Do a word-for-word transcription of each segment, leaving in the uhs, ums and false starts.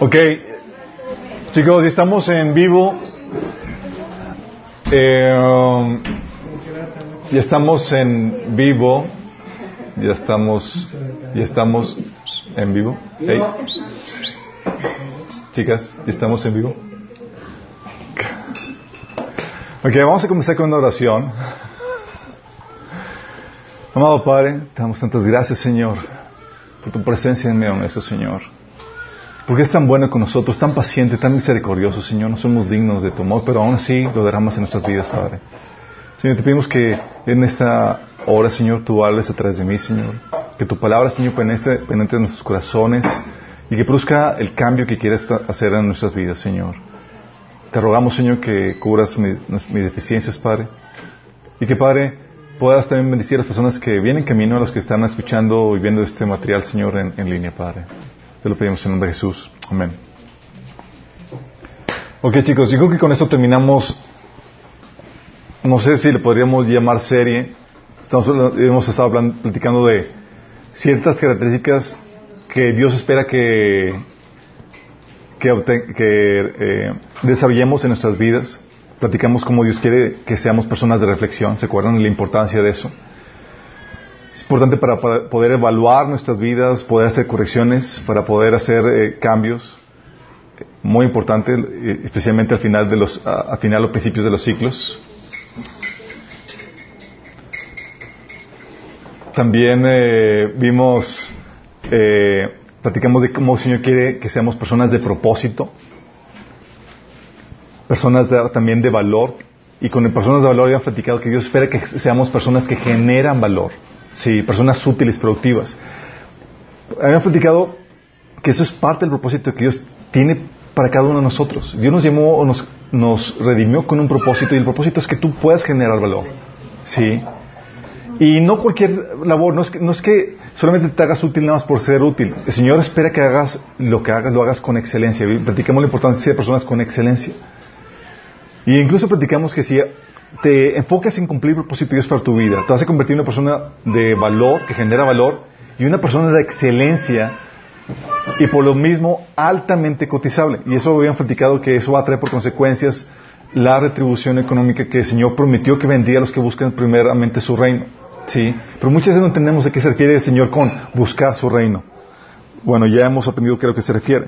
Ok, chicos, estamos en vivo. Eh, ya estamos en vivo. Ya estamos, ya estamos en vivo. Hey. Chicas, ya estamos en vivo. Ok, vamos a comenzar con una oración. Amado Padre, te damos tantas gracias, Señor, por tu presencia en medio de nuestro, Señor. Porque es tan bueno con nosotros, tan paciente, tan misericordioso, Señor. No somos dignos de tu amor, pero aún así lo derramas en nuestras vidas, Padre. Señor, te pedimos que en esta hora, Señor, tú hables a través de mí, Señor. Que tu palabra, Señor, penetre, penetre en nuestros corazones y que produzca el cambio que quieres hacer en nuestras vidas, Señor. Te rogamos, Señor, que cubras mis, mis deficiencias, Padre. Y que, Padre, puedas también bendecir a las personas que vienen camino, a los que están escuchando y viendo este material, Señor, en, en línea, Padre. Te lo pedimos en el nombre de Jesús. Amén. Ok, chicos, yo creo que con esto terminamos. No sé si le podríamos llamar serie. Estamos, hemos estado platicando de ciertas características que Dios espera que, que, obten, que eh, desarrollemos en nuestras vidas. Platicamos cómo Dios quiere que seamos personas de reflexión. ¿Se acuerdan de la importancia de eso? Es importante para, para poder evaluar nuestras vidas, poder hacer correcciones, para poder hacer eh, cambios. Muy importante, eh, especialmente al final de los, a, al final los principios de los ciclos. También eh, vimos, eh, platicamos de cómo el Señor quiere que seamos personas de propósito, personas de, también de valor. Y con personas de valor habíamos platicado que Dios espera que seamos personas que generan valor. Sí, personas útiles, productivas. Habíamos platicado que eso es parte del propósito que Dios tiene para cada uno de nosotros. Dios nos llamó, nos, nos redimió con un propósito, y el propósito es que tú puedas generar valor. Sí. Y no cualquier labor, no es que, no es que solamente te hagas útil nada más por ser útil. El Señor espera que hagas lo que hagas, lo hagas con excelencia. Platicamos la importancia de personas con excelencia. Y incluso platicamos que si te enfocas en cumplir propósitos de Dios para tu vida, te vas a convertir en una persona de valor, que genera valor, y una persona de excelencia, y por lo mismo altamente cotizable. Y eso habían platicado que eso va a traer por consecuencias la retribución económica que el Señor prometió que vendría a los que buscan primeramente su reino. ¿Sí? Pero muchas veces no entendemos a qué se refiere el Señor con buscar su reino. Bueno, ya hemos aprendido qué es lo que se refiere.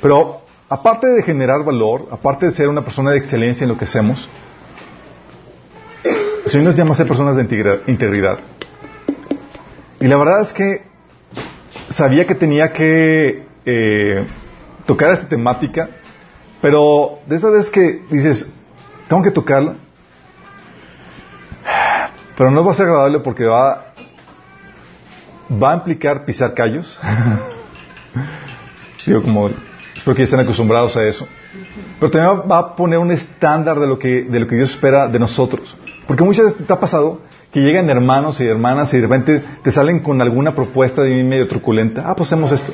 Pero aparte de generar valor, aparte de ser una persona de excelencia en lo que hacemos, el Señor nos llama a ser personas de integridad. Y la verdad es que sabía que tenía que eh, tocar esta temática, pero de esas veces que dices, tengo que tocarla, pero no va a ser agradable porque va, va a implicar pisar callos. Digo, como, espero que ya estén acostumbrados a eso. Pero también va a poner un estándar de lo que, de lo que Dios espera de nosotros. Porque muchas veces te ha pasado que llegan hermanos y hermanas y de repente te salen con alguna propuesta de mí medio truculenta. Ah, pues hacemos esto.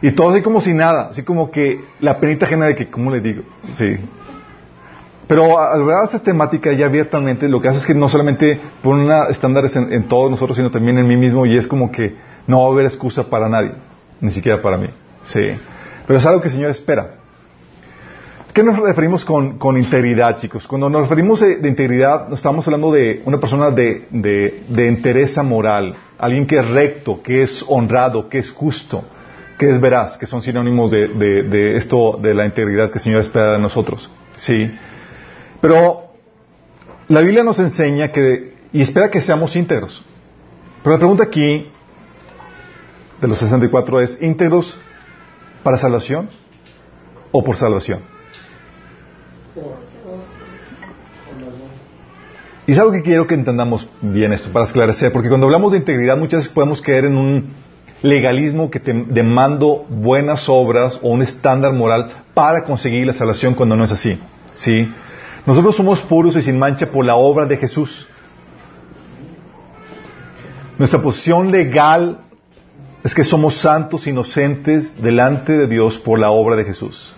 Y todo así como si nada, así como que la penita ajena de que, ¿cómo le digo? Sí. Pero al ver esa temática ya abiertamente, lo que hace es que no solamente ponen estándares en, en todos nosotros, sino también en mí mismo, y es como que no va a haber excusa para nadie, ni siquiera para mí. Sí. Pero es algo que el Señor espera. ¿Qué nos referimos con, con integridad, chicos? Cuando nos referimos de, de integridad, nos estamos hablando de una persona de, de, de entereza moral, alguien que es recto, que es honrado, que es justo, que es veraz, que son sinónimos de, de, de esto, de la integridad que el Señor espera de nosotros. Sí. Pero la Biblia nos enseña que, y espera que seamos íntegros. Pero la pregunta aquí, de los sesenta y cuatro, es: ¿íntegros para salvación o por salvación? Y es algo que quiero que entendamos bien esto, para esclarecer, porque cuando hablamos de integridad muchas veces podemos caer en un legalismo que te demando buenas obras o un estándar moral para conseguir la salvación, cuando no es así. ¿Sí? Nosotros somos puros y sin mancha por la obra de Jesús. Nuestra posición legal es que somos santos, inocentes delante de Dios por la obra de Jesús.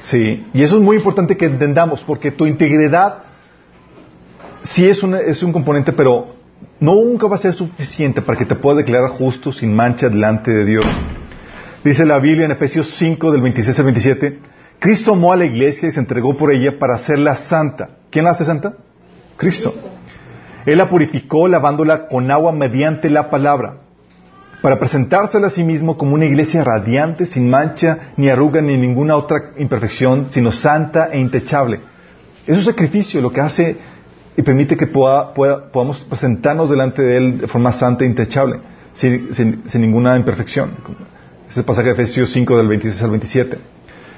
Sí, y eso es muy importante que entendamos, porque tu integridad sí es un, es un componente, pero nunca va a ser suficiente para que te puedas declarar justo sin mancha delante de Dios. Dice la Biblia en Efesios cinco, del veintiséis al veintisiete, Cristo amó a la iglesia y se entregó por ella para hacerla santa. ¿Quién la hace santa? Cristo. Él la purificó lavándola con agua mediante la palabra, para presentársela a sí mismo como una iglesia radiante, sin mancha, ni arruga, ni ninguna otra imperfección, sino santa e intachable. Es un sacrificio lo que hace y permite que poda, poda, podamos presentarnos delante de Él de forma santa e intachable, sin, sin, sin ninguna imperfección. Ese es el pasaje de Efesios cinco, del veintiséis al veintisiete.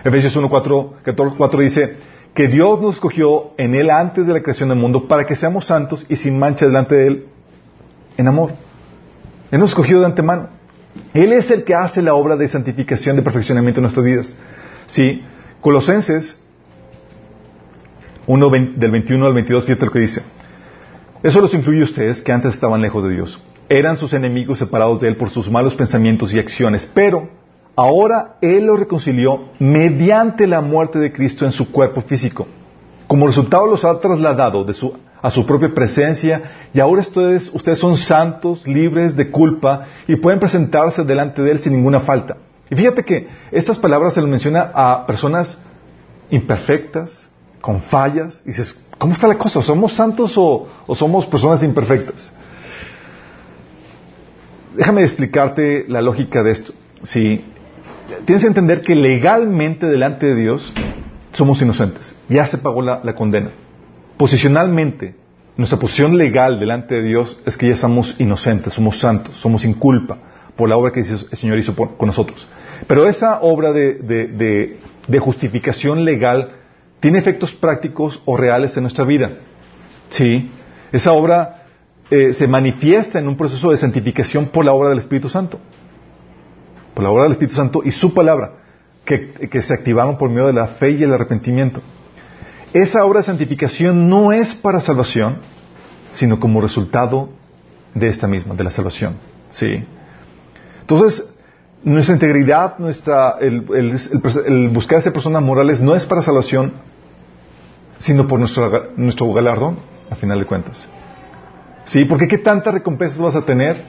Efesios uno, cuatro, catorce, cuatro dice que Dios nos escogió en Él antes de la creación del mundo para que seamos santos y sin mancha delante de Él en amor. Él nos escogió de antemano. Él es el que hace la obra de santificación, de perfeccionamiento en nuestras vidas. Sí, Colosenses uno, veinte, del veintiuno al veintidós, fíjate lo que dice. Eso los influye a ustedes que antes estaban lejos de Dios. Eran sus enemigos separados de Él por sus malos pensamientos y acciones. Pero ahora Él los reconcilió mediante la muerte de Cristo en su cuerpo físico. Como resultado los ha trasladado de su a su propia presencia, y ahora ustedes, ustedes son santos, libres de culpa, y pueden presentarse delante de Él sin ninguna falta. Y fíjate que estas palabras se las menciona a personas imperfectas, con fallas, y dices, ¿cómo está la cosa? ¿O somos santos o, o somos personas imperfectas? Déjame explicarte la lógica de esto. Si tienes que entender que legalmente delante de Dios somos inocentes, ya se pagó la, la condena. Posicionalmente, nuestra posición legal delante de Dios es que ya somos inocentes, somos santos, somos sin culpa por la obra que el Señor hizo por, con nosotros. Pero esa obra de, de, de, de justificación legal tiene efectos prácticos o reales en nuestra vida. ¿Sí? Esa obra eh, se manifiesta en un proceso de santificación por la obra del Espíritu Santo. Por la obra del Espíritu Santo y su palabra, que, que se activaron por medio de la fe y el arrepentimiento. Esa obra de santificación no es para salvación, sino como resultado de esta misma, de la salvación. ¿Sí? Entonces, nuestra integridad, nuestra, el, el, el, el buscar ser personas morales no es para salvación, sino por nuestro, nuestro galardón, a final de cuentas. ¿Sí? Porque qué tantas recompensas vas a tener,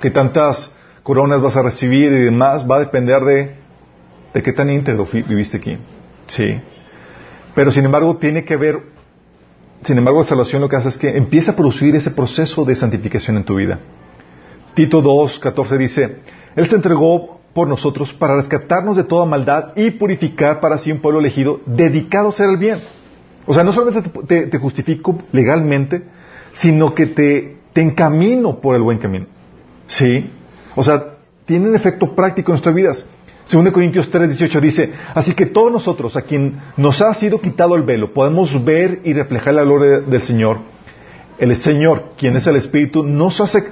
qué tantas coronas vas a recibir y demás, va a depender de, de qué tan íntegro viviste aquí. ¿Sí? Pero sin embargo tiene que haber, sin embargo la salvación lo que hace es que empieza a producir ese proceso de santificación en tu vida. Tito dos catorce dice, Él se entregó por nosotros para rescatarnos de toda maldad y purificar para sí un pueblo elegido dedicado a hacer el bien. O sea, no solamente te, te, te justifico legalmente, sino que te, te encamino por el buen camino. ¿Sí? O sea, tiene un efecto práctico en nuestras vidas. Segundo Corintios tres dieciocho dice, así que todos nosotros, a quien nos ha sido quitado el velo, podemos ver y reflejar la gloria del Señor. El Señor, quien es el Espíritu, nos hace,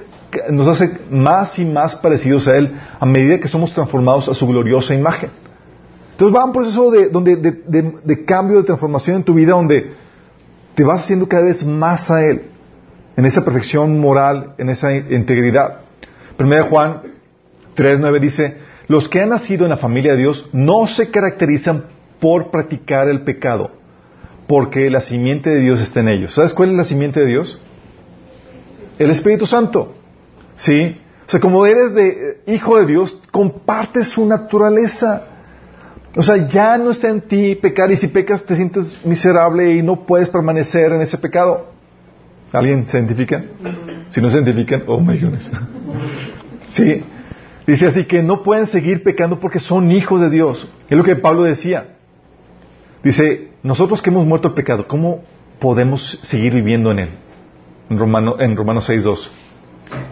nos hace más y más parecidos a Él a medida que somos transformados a su gloriosa imagen. Entonces va un proceso de, donde, de, de, de cambio, de transformación en tu vida, donde te vas haciendo cada vez más a Él, en esa perfección moral, en esa integridad. Primera Juan tres nueve dice, los que han nacido en la familia de Dios no se caracterizan por practicar el pecado, porque la simiente de Dios está en ellos. ¿Sabes cuál es la simiente de Dios? El Espíritu Santo. ¿Sí? O sea, como eres de hijo de Dios, comparte su naturaleza. O sea, ya no está en ti pecar, y si pecas te sientes miserable y no puedes permanecer en ese pecado. ¿Alguien se identifica? Si no se identifican, oh my goodness. Sí. Dice así que no pueden seguir pecando porque son hijos de Dios. Es lo que Pablo decía. Dice, nosotros que hemos muerto al pecado, ¿cómo podemos seguir viviendo en él? En Romano, en Romanos seis dos.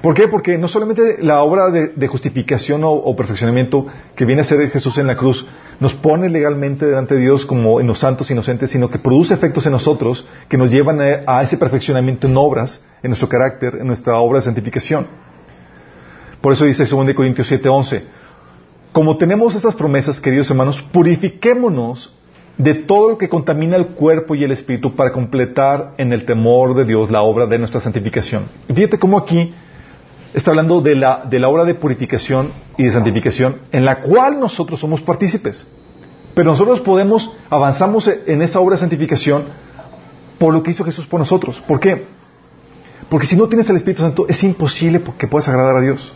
¿Por qué? Porque no solamente la obra de, de justificación o, o perfeccionamiento que viene a hacer Jesús en la cruz nos pone legalmente delante de Dios como en los santos inocentes, sino que produce efectos en nosotros que nos llevan a, a ese perfeccionamiento en obras, en nuestro carácter, en nuestra obra de santificación. Por eso dice segundo Corintios siete once, como tenemos estas promesas, queridos hermanos, purifiquémonos de todo lo que contamina el cuerpo y el espíritu para completar en el temor de Dios la obra de nuestra santificación. Y fíjate cómo aquí está hablando de la, de la obra de purificación y de santificación en la cual nosotros somos partícipes. Pero nosotros podemos, avanzamos en esa obra de santificación por lo que hizo Jesús por nosotros. ¿Por qué? Porque si no tienes el Espíritu Santo, es imposible que puedas agradar a Dios.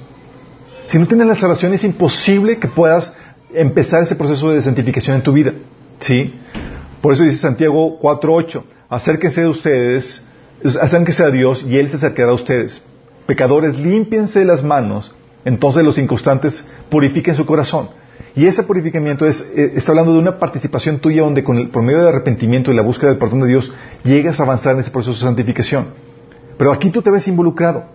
Si no tienes la salvación, es imposible que puedas empezar ese proceso de santificación en tu vida. ¿Sí? Por eso dice Santiago cuatro ocho, acérquense de ustedes, acérquense a Dios y Él se acercará a ustedes. Pecadores, límpiense las manos, entonces los inconstantes purifiquen su corazón. Y ese purificamiento es, está hablando de una participación tuya donde con el, por medio del arrepentimiento y la búsqueda del perdón de Dios, llegas a avanzar en ese proceso de santificación. Pero aquí tú te ves involucrado.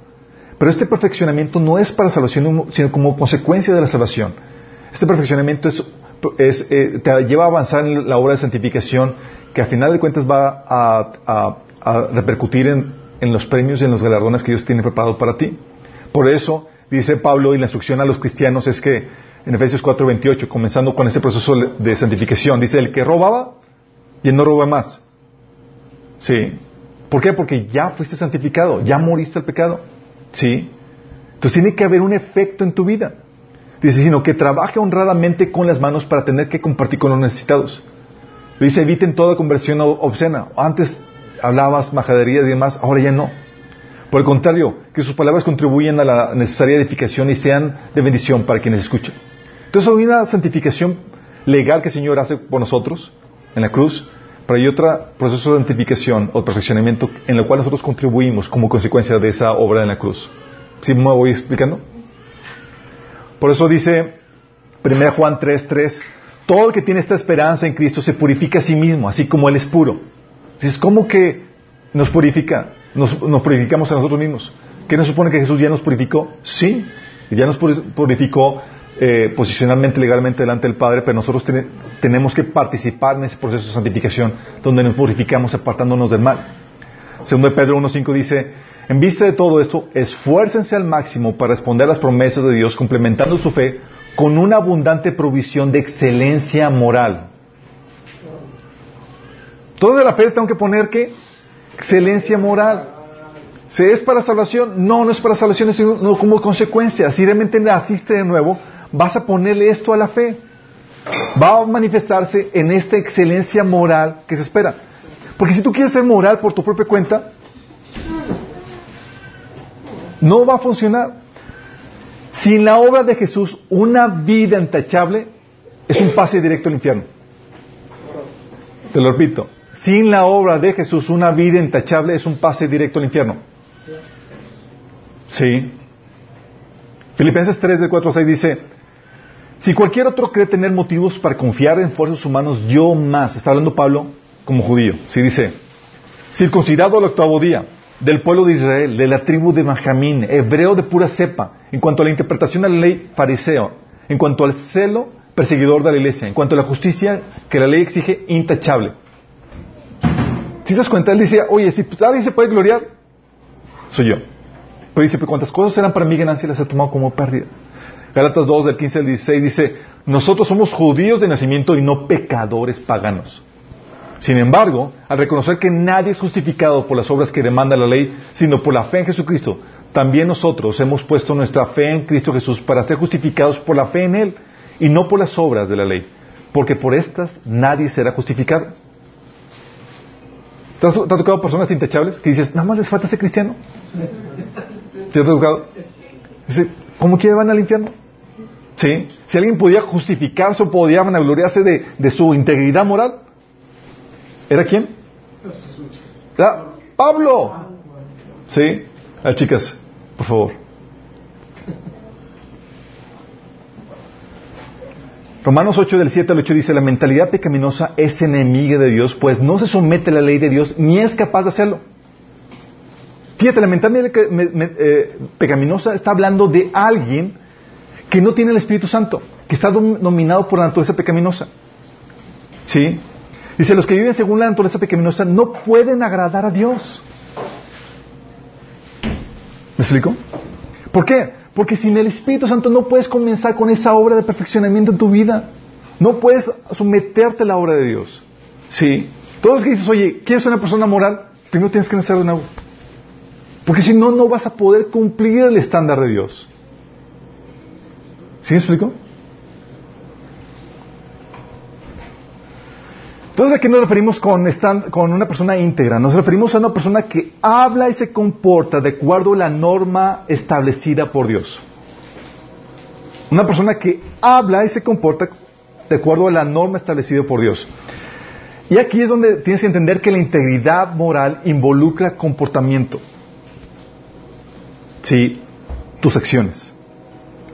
Pero este perfeccionamiento no es para salvación, sino como consecuencia de la salvación. Este perfeccionamiento es, es, eh, te lleva a avanzar en la obra de santificación, que al final de cuentas va a, a, a repercutir en, en los premios y en los galardones que Dios tiene preparado para ti. Por eso, dice Pablo, y la instrucción a los cristianos es que, en Efesios cuatro veintiocho, comenzando con este proceso de santificación, dice, el que robaba, y él no roba más. ¿Sí? ¿Por qué? Porque ya fuiste santificado, ya moriste al pecado. ¿Sí? Entonces tiene que haber un efecto en tu vida. Dice, sino que trabaje honradamente con las manos para tener que compartir con los necesitados. Dice, eviten toda conversión obscena. Antes hablabas majaderías y demás, ahora ya no. Por el contrario, que sus palabras contribuyan a la necesaria edificación y sean de bendición para quienes escuchan. Entonces hay una santificación legal que el Señor hace por nosotros en la cruz, pero hay otro proceso de santificación o perfeccionamiento en el cual nosotros contribuimos como consecuencia de esa obra en la cruz. ¿Sí me voy explicando? Por eso dice primera Juan tres tres, todo el que tiene esta esperanza en Cristo se purifica a sí mismo, así como Él es puro. Entonces, ¿cómo que nos purifica? Nos, nos purificamos a nosotros mismos. ¿Qué nos supone que Jesús ya nos purificó? Sí, ya nos purificó Eh, posicionalmente, legalmente delante del Padre, pero nosotros ten, tenemos que participar en ese proceso de santificación donde nos purificamos apartándonos del mal. Segundo de Pedro uno cinco dice, en vista de todo esto, esfuércense al máximo para responder a las promesas de Dios, complementando su fe con una abundante provisión de excelencia moral. Todo de la fe tengo que poner, ¿qué? Excelencia moral. ¿Se es para salvación? No, no es para salvación, es no, como consecuencia. Si realmente naciste de nuevo, vas a ponerle esto a la fe. Va a manifestarse en esta excelencia moral que se espera. Porque si tú quieres ser moral por tu propia cuenta, no va a funcionar. Sin la obra de Jesús, una vida intachable es un pase directo al infierno. Te lo repito. Sin la obra de Jesús, una vida intachable es un pase directo al infierno. Sí. Filipenses tres, del cuatro al seis dice, si cualquier otro cree tener motivos para confiar en esfuerzos humanos, yo más. Está hablando Pablo como judío. Sí, dice, circuncidado al octavo día, del pueblo de Israel, de la tribu de Benjamín, hebreo de pura cepa, en cuanto a la interpretación de la ley, fariseo, en cuanto al celo, perseguidor de la iglesia, en cuanto a la justicia que la ley exige, intachable. Si te das cuenta, él dice, oye, si alguien se puede gloriar, soy yo. Pero dice, pero cuántas cosas eran para mí ganancia las he tomado como pérdida. Gálatas dos, del quince al dieciséis dice, nosotros somos judíos de nacimiento y no pecadores paganos. Sin embargo, al reconocer que nadie es justificado por las obras que demanda la ley, sino por la fe en Jesucristo, también nosotros hemos puesto nuestra fe en Cristo Jesús para ser justificados por la fe en Él y no por las obras de la ley, porque por estas nadie será justificado. ¿Te has, te has tocado personas intachables que dices, nada más les falta ser cristiano? ¿Te has tocado? Dice, ¿cómo quieren van al infierno? ¿Sí? Si alguien podía justificarse o podía vanagloriarse de, de su integridad moral, ¿era quién? Era Pablo. ¿Sí? Ah, chicas, por favor. Romanos ocho, del siete al ocho dice, la mentalidad pecaminosa es enemiga de Dios, pues no se somete a la ley de Dios ni es capaz de hacerlo. Fíjate, la mentalidad eh, pecaminosa está hablando de alguien que no tiene el Espíritu Santo, que está dominado por la naturaleza pecaminosa. ¿Sí? Dice, los que viven según la naturaleza pecaminosa no pueden agradar a Dios. ¿Me explico? ¿Por qué? Porque sin el Espíritu Santo no puedes comenzar con esa obra de perfeccionamiento en tu vida. No puedes someterte a la obra de Dios. ¿Sí? Todos los que dices, oye, ¿quieres ser una persona moral? Primero tienes que nacer de nuevo. Porque si no, no vas a poder cumplir el estándar de Dios. ¿Sí me explico? Entonces, ¿a qué nos referimos con, stand, con una persona íntegra? Nos referimos a una persona que habla y se comporta de acuerdo a la norma establecida por Dios. Una persona que habla y se comporta de acuerdo a la norma establecida por Dios. Y aquí es donde tienes que entender que la integridad moral involucra comportamiento. Sí, tus acciones.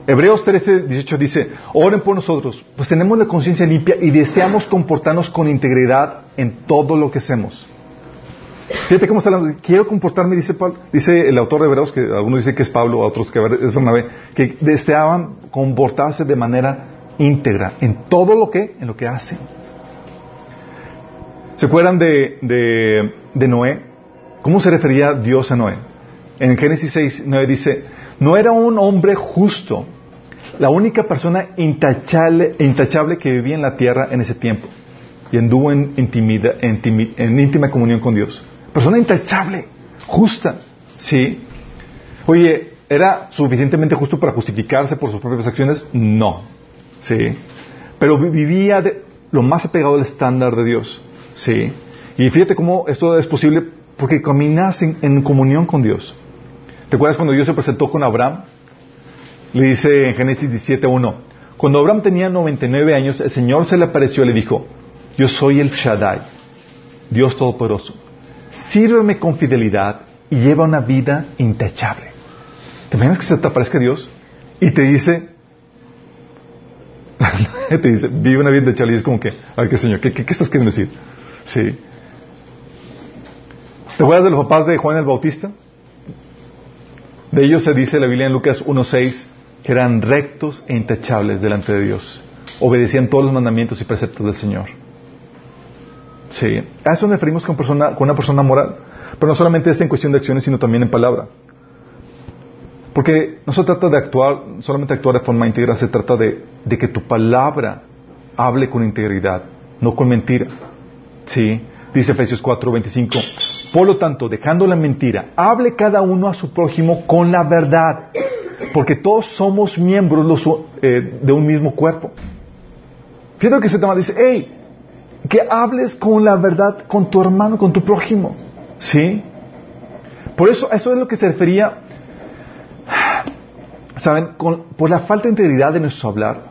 Hebreos trece dieciocho dice: oren por nosotros, pues tenemos la conciencia limpia y deseamos comportarnos con integridad en todo lo que hacemos. Fíjate cómo está hablando. Quiero comportarme, dice Pablo, dice el autor de Hebreos, que algunos dicen que es Pablo, otros que es Bernabé, que deseaban comportarse de manera íntegra en todo lo que, en lo que hacen. ¿Se acuerdan de, de, de Noé? ¿Cómo se refería Dios a Noé? En Génesis seis nueve dice: no era un hombre justo, la única persona intachable, intachable que vivía en la tierra en ese tiempo, y anduvo en, intimida, en, timi, en íntima comunión con Dios. Persona intachable, justa, ¿sí? Oye, ¿era suficientemente justo para justificarse por sus propias acciones? No, ¿sí? Pero vivía de, lo más apegado al estándar de Dios, ¿sí? Y fíjate cómo esto es posible porque caminas en, en comunión con Dios. ¿Te acuerdas cuando Dios se presentó con Abraham? Le dice en Génesis diecisiete uno: cuando Abraham tenía noventa y nueve años, el Señor se le apareció y le dijo: yo soy el Shaddai, Dios Todopoderoso. Sírveme con fidelidad y lleva una vida intachable. ¿Te imaginas que se te aparezca Dios y te dice, te dice, vive una vida intachable? Y es como que, ay, ¿qué Señor? ¿Qué, qué, qué estás queriendo decir? Sí. ¿Te acuerdas de los papás de Juan el Bautista? De ellos se dice la Biblia en Lucas uno seis que eran rectos e intachables delante de Dios. Obedecían todos los mandamientos y preceptos del Señor. Sí. A eso nos referimos con, persona, con una persona moral. Pero no solamente es en cuestión de acciones, sino también en palabra. Porque no se trata de actuar, solamente actuar de forma íntegra. Se trata de, de que tu palabra hable con integridad, no con mentira. Sí. Dice Efesios cuatro veinticinco: por lo tanto, dejando la mentira, hable cada uno a su prójimo con la verdad, porque todos somos miembros los, eh, de un mismo cuerpo. Fíjate lo que se toma, dice: hey, que hables con la verdad con tu hermano, con tu prójimo. ¿Sí? Por eso, eso es lo que se refería, ¿saben? Con, por la falta de integridad de nuestro hablar,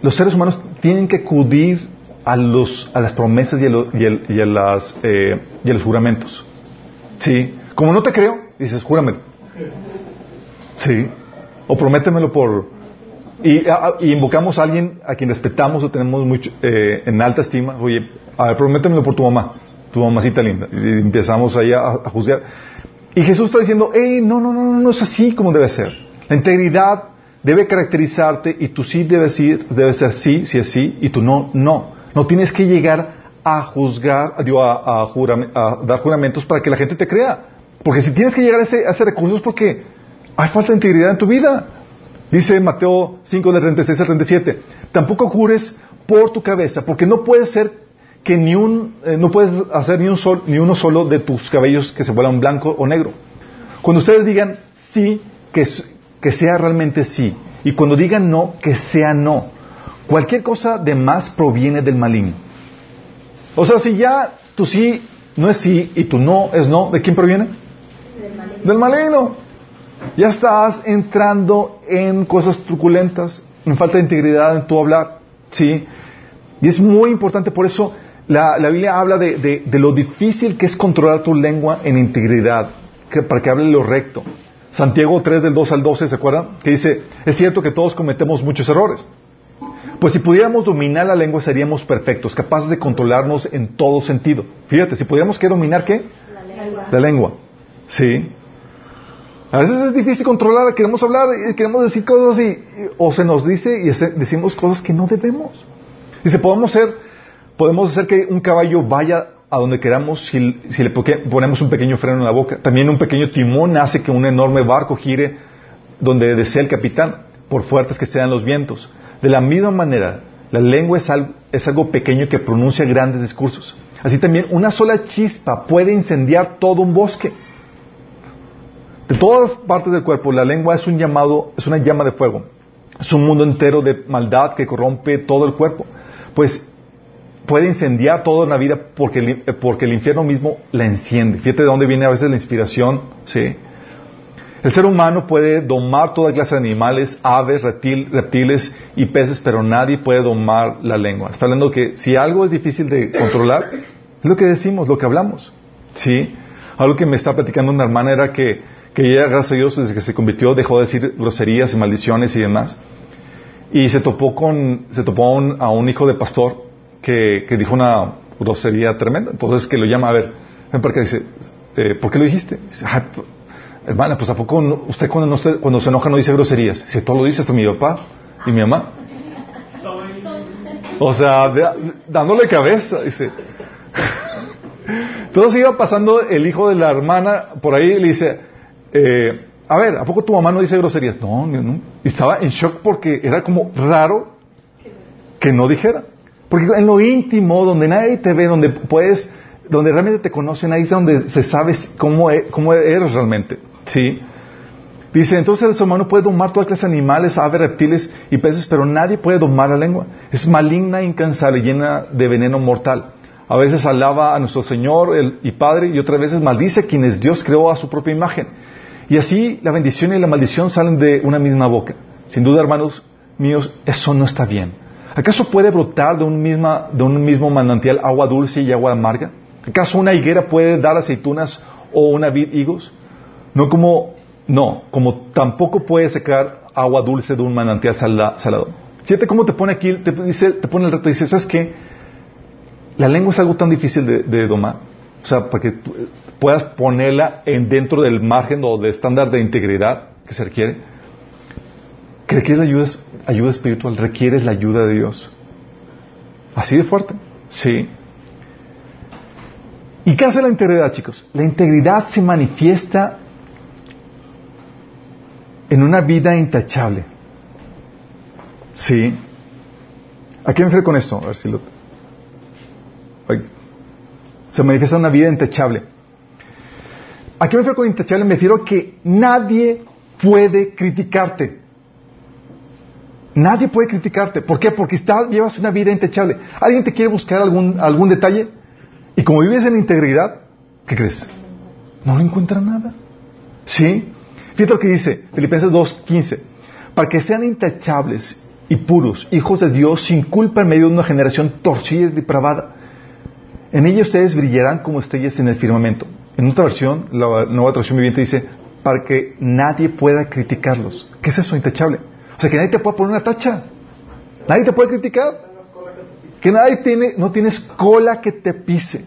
los seres humanos tienen que acudir a, los, a las promesas y a, lo, y, a, y, a las, eh, y a los juramentos. ¿Sí? Como no te creo, dices, júramelo. ¿Sí? O prométemelo por... Y, a, y invocamos a alguien a quien respetamos o tenemos mucho, eh, en alta estima. Oye, a ver, prométemelo por tu mamá, tu mamacita linda. Y empezamos ahí a, a juzgar. Y Jesús está diciendo, hey, no, no, no, no, no es así como debe ser. La integridad debe caracterizarte y tu sí debe ser, debe ser sí, si es sí, y tu no, no. No tienes que llegar a juzgar, digo, a, a, jurame, a dar juramentos para que la gente te crea. Porque si tienes que llegar a ese, a ese recurso es porque hay falta de integridad en tu vida. Dice Mateo cinco, del treinta y seis al treinta y siete. Tampoco jures por tu cabeza, porque no puede ser que ni un, eh, no puedes hacer ni un sol, ni uno solo de tus cabellos que se vuelvan blanco o negro. Cuando ustedes digan sí, que, que sea realmente sí. Y cuando digan no, que sea no. Cualquier cosa de más proviene del maligno. O sea, si ya tu sí no es sí y tu no es no, ¿de quién proviene? Del maligno. Del maligno. Ya estás entrando en cosas truculentas, en falta de integridad en tu hablar, ¿sí? Y es muy importante, por eso la, la Biblia habla de, de, de lo difícil que es controlar tu lengua en integridad, que, para que hable lo recto. Santiago tres, del dos al doce, ¿se acuerdan? Que dice, es cierto que todos cometemos muchos errores. Pues si pudiéramos dominar la lengua seríamos perfectos, capaces de controlarnos en todo sentido. Fíjate, si pudiéramos, ¿qué dominar? ¿Qué? La lengua. La lengua. Sí. A veces es difícil controlar, queremos hablar, queremos decir cosas y, y o se nos dice y se, decimos cosas que no debemos. Dice, podemos ser, podemos hacer que un caballo vaya a donde queramos si, si le ponemos un pequeño freno en la boca. También un pequeño timón hace que un enorme barco gire donde desea el capitán, por fuertes que sean los vientos. De la misma manera, la lengua es algo, es algo pequeño que pronuncia grandes discursos. Así también, una sola chispa puede incendiar todo un bosque. De todas partes del cuerpo, la lengua es un llamado, es una llama de fuego. Es un mundo entero de maldad que corrompe todo el cuerpo. Pues puede incendiar todo en la vida porque el, porque el infierno mismo la enciende. Fíjate de dónde viene a veces la inspiración, ¿sí? El ser humano puede domar toda clase de animales, aves, reptil, reptiles y peces, pero nadie puede domar la lengua. Está hablando que si algo es difícil de controlar, es lo que decimos, lo que hablamos, ¿sí? Algo que me estaba platicando una hermana era que, que ella, gracias a Dios, desde que se convirtió, dejó de decir groserías y maldiciones y demás. Y se topó con, se topó a un, a un hijo de pastor que, que dijo una grosería tremenda. Entonces, que lo llama, a ver, porque dice, eh, ¿por qué lo dijiste? Dice, ah, hermana, pues ¿a poco no, usted cuando, no se, cuando se enoja no dice groserías? Dice, todo lo dice hasta mi papá y mi mamá. O sea, de, dándole cabeza, dice. Entonces iba pasando el hijo de la hermana por ahí y le dice, eh, a ver, ¿a poco tu mamá no dice groserías? No, no. Y estaba en shock porque era como raro que no dijera. Porque en lo íntimo, donde nadie te ve, donde puedes, donde realmente te conocen, ahí es donde se sabe cómo, e, cómo eres realmente, ¿sí? Dice, entonces el ser humano puede domar toda clase de animales, aves, reptiles y peces, pero nadie puede domar la lengua. Es maligna, incansable, llena de veneno mortal. A veces alaba a nuestro Señor el, y Padre, y otras veces maldice a quienes Dios creó a su propia imagen. Y así la bendición y la maldición salen de una misma boca. Sin duda, hermanos míos, eso no está bien. ¿Acaso puede brotar de un, misma, de un mismo manantial agua dulce y agua amarga? ¿Acaso una higuera puede dar aceitunas o una vid higos? No como, no, como tampoco puede secar agua dulce de un manantial sal, salado. Fíjate cómo te pone aquí, te, dice, te pone el reto, dice, ¿sabes qué? La lengua es algo tan difícil de, de domar, o sea, para que tú puedas ponerla en dentro del margen o del estándar de integridad que se requiere, que requieres la ayuda, ayuda espiritual, requieres la ayuda de Dios. Así de fuerte, sí. ¿Y qué hace la integridad, chicos? La integridad se manifiesta en una vida intachable. Sí. ¿A qué me refiero con esto? A ver si lo... Se manifiesta en una vida intachable. ¿A qué me refiero con intachable? Me refiero a que nadie puede criticarte. Nadie puede criticarte. ¿Por qué? Porque estás, llevas una vida intachable. ¿Alguien te quiere buscar algún, algún detalle? Y como vives en integridad, ¿qué crees? No le encuentran nada. ¿Sí? Fíjate lo que dice Filipenses dos quince. Para que sean intachables y puros, hijos de Dios, sin culpa en medio de una generación torcida y depravada. En ella ustedes brillarán como estrellas en el firmamento. En otra versión, la Nueva Traducción Viviente dice, para que nadie pueda criticarlos. ¿Qué es eso, intachable? O sea, que nadie te pueda poner una tacha. Nadie te puede criticar. Que nadie tiene, no tienes cola que te pise.